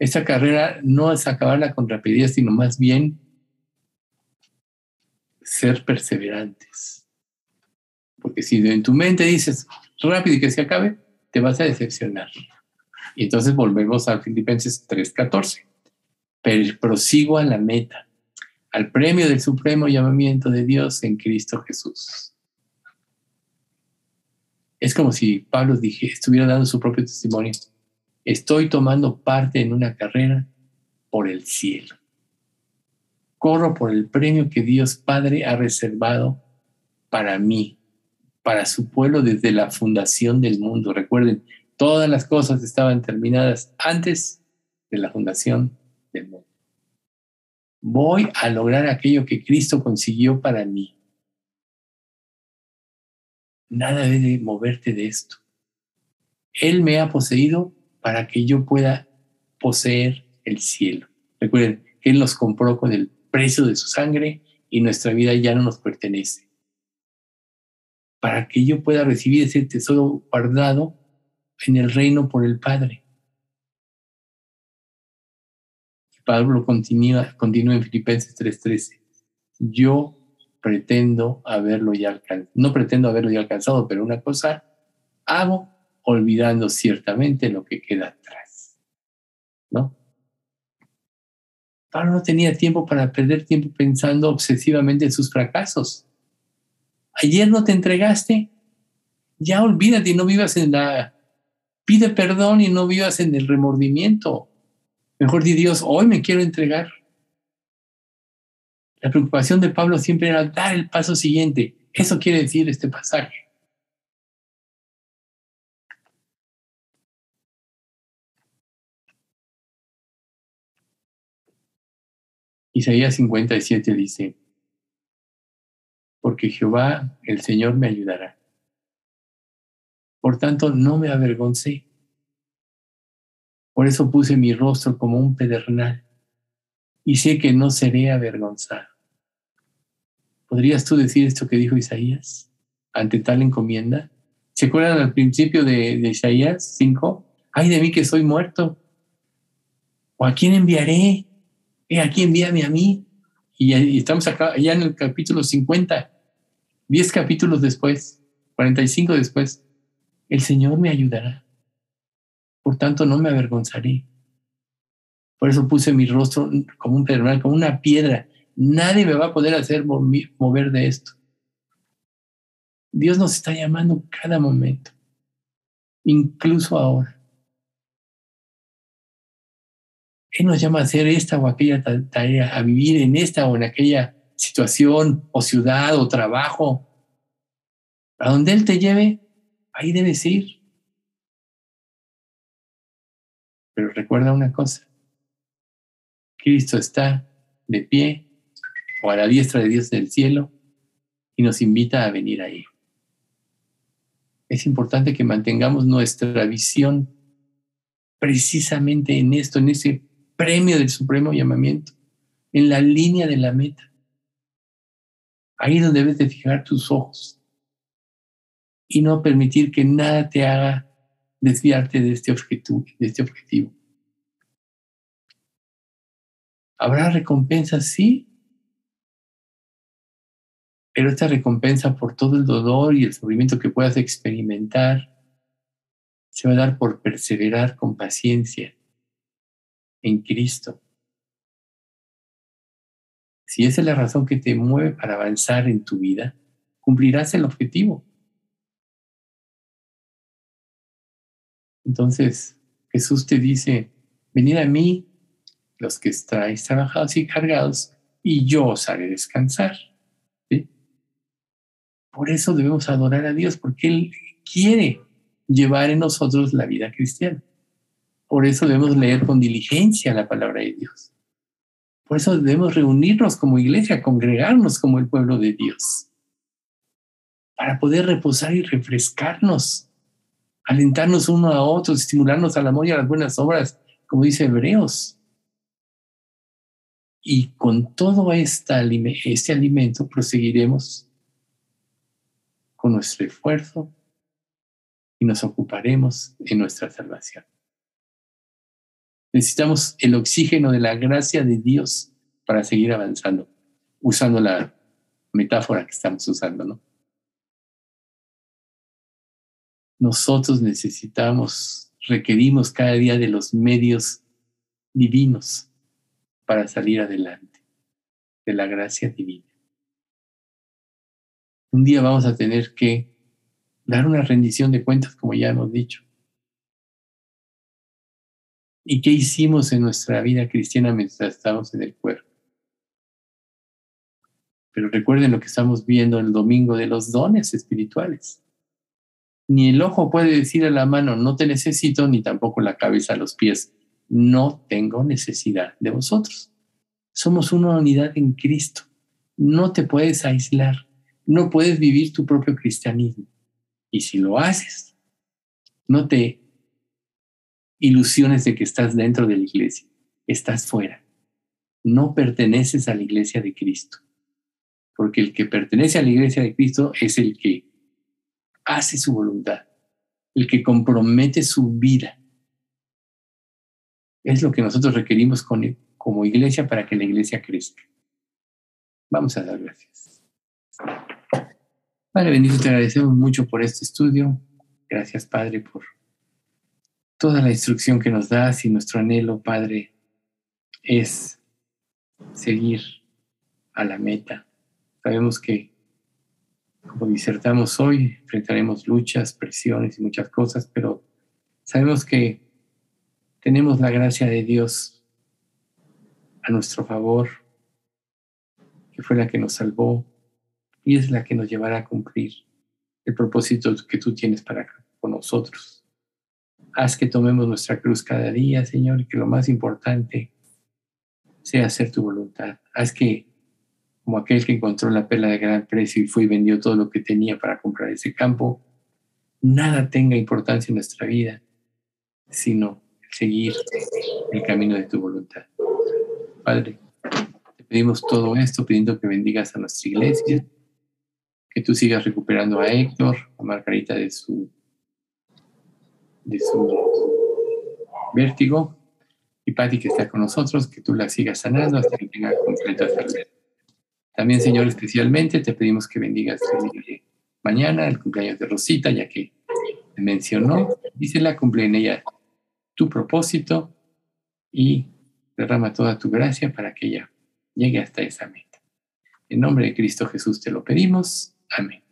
Esta carrera no es acabarla con rapidez, sino más bien ser perseverantes. Porque si en tu mente dices, rápido y que se acabe, te vas a decepcionar. Y entonces volvemos a Filipenses 3:14. Pero prosigo a la meta, al premio del supremo llamamiento de Dios en Cristo Jesús. Es como si Pablo estuviera dando su propio testimonio. Estoy tomando parte en una carrera por el cielo. Corro por el premio que Dios Padre ha reservado para mí, para su pueblo desde la fundación del mundo. Recuerden, todas las cosas estaban terminadas antes de la fundación del mundo. Voy a lograr aquello que Cristo consiguió para mí. Nada debe moverte de esto. Él me ha poseído para que yo pueda poseer el cielo. Recuerden que Él nos compró con el precio de su sangre y nuestra vida ya no nos pertenece. Para que yo pueda recibir ese tesoro guardado en el reino por el Padre. Pablo continúa en Filipenses 3:13. Yo pretendo haberlo ya alcanzado. No pretendo haberlo ya alcanzado, pero una cosa hago, olvidando ciertamente lo que queda atrás, ¿no? Pablo no tenía tiempo para perder tiempo pensando obsesivamente en sus fracasos. Ayer no te entregaste, ya olvídate y no vivas en pide perdón y no vivas en el remordimiento. Mejor di Dios, hoy me quiero entregar. La preocupación de Pablo siempre era dar el paso siguiente. Eso quiere decir este pasaje. Isaías 57 dice, porque Jehová, el Señor, me ayudará. Por tanto, no me avergoncé. Por eso puse mi rostro como un pedernal y sé que no seré avergonzado. ¿Podrías tú decir esto que dijo Isaías ante tal encomienda? ¿Se acuerdan al principio de Isaías 5? ¡Ay de mí que soy muerto! ¿O a quién enviaré? Aquí envíame a mí. Y estamos acá, ya en el capítulo 50, 10 capítulos después, 45 después. El Señor me ayudará. Por tanto, no me avergonzaré. Por eso puse mi rostro como un pedernal, como una piedra. Nadie me va a poder hacer mover de esto. Dios nos está llamando cada momento, incluso ahora. Él nos llama a hacer esta o aquella tarea, a vivir en esta o en aquella situación o ciudad o trabajo. A donde Él te lleve, ahí debes ir. Pero recuerda una cosa. Cristo está de pie o a la diestra de Dios del cielo y nos invita a venir ahí. Es importante que mantengamos nuestra visión precisamente en esto, en ese premio del supremo llamamiento, en la línea de la meta. Ahí es donde debes de fijar tus ojos y no permitir que nada te haga desviarte de este objetivo. ¿Habrá recompensa? Sí, pero esta recompensa por todo el dolor y el sufrimiento que puedas experimentar se va a dar por perseverar con paciencia en Cristo. Si esa es la razón que te mueve para avanzar en tu vida, cumplirás el objetivo. Entonces, Jesús te dice, venid a mí, los que estáis trabajados y cargados, y yo os haré descansar. ¿Sí? Por eso debemos adorar a Dios, porque Él quiere llevar en nosotros la vida cristiana. Por eso debemos leer con diligencia la palabra de Dios. Por eso debemos reunirnos como iglesia, congregarnos como el pueblo de Dios, para poder reposar y refrescarnos alentarnos uno a otro, estimularnos al amor y a las buenas obras, como dice Hebreos. Y con todo este alimento proseguiremos con nuestro esfuerzo y nos ocuparemos en nuestra salvación. Necesitamos el oxígeno de la gracia de Dios para seguir avanzando, usando la metáfora que estamos usando, ¿no? Nosotros requerimos cada día de los medios divinos para salir adelante, de la gracia divina. Un día vamos a tener que dar una rendición de cuentas, como ya hemos dicho. ¿Y qué hicimos en nuestra vida cristiana mientras estábamos en el cuerpo? Pero recuerden lo que estamos viendo el domingo de los dones espirituales. Ni el ojo puede decir a la mano, no te necesito, ni tampoco la cabeza a los pies, no tengo necesidad de vosotros. Somos una unidad en Cristo. No te puedes aislar. No puedes vivir tu propio cristianismo. Y si lo haces, no te ilusiones de que estás dentro de la iglesia. Estás fuera. No perteneces a la iglesia de Cristo. Porque el que pertenece a la iglesia de Cristo es el que hace su voluntad, el que compromete su vida. Es lo que nosotros requerimos como iglesia para que la iglesia crezca. Vamos a dar gracias. Padre bendito, te agradecemos mucho por este estudio. Gracias, Padre, por toda la instrucción que nos das, y nuestro anhelo, Padre, es seguir a la meta. Sabemos que, como disertamos hoy, enfrentaremos luchas, presiones y muchas cosas, pero sabemos que tenemos la gracia de Dios a nuestro favor, que fue la que nos salvó y es la que nos llevará a cumplir el propósito que tú tienes para con nosotros. Haz que tomemos nuestra cruz cada día, Señor, y que lo más importante sea hacer tu voluntad. Haz que, como aquel que encontró la perla de gran precio y fue y vendió todo lo que tenía para comprar ese campo, nada tenga importancia en nuestra vida, sino seguir el camino de tu voluntad. Padre, te pedimos todo esto, pidiendo que bendigas a nuestra iglesia, que tú sigas recuperando a Héctor, a Margarita de su vértigo, y Patty, que está con nosotros, que tú la sigas sanando hasta que tenga completa salud. También, Señor, especialmente te pedimos que bendigas mañana el cumpleaños de Rosita, ya que mencionó, y se la cumple en ella tu propósito, y derrama toda tu gracia para que ella llegue hasta esa meta. En nombre de Cristo Jesús te lo pedimos. Amén.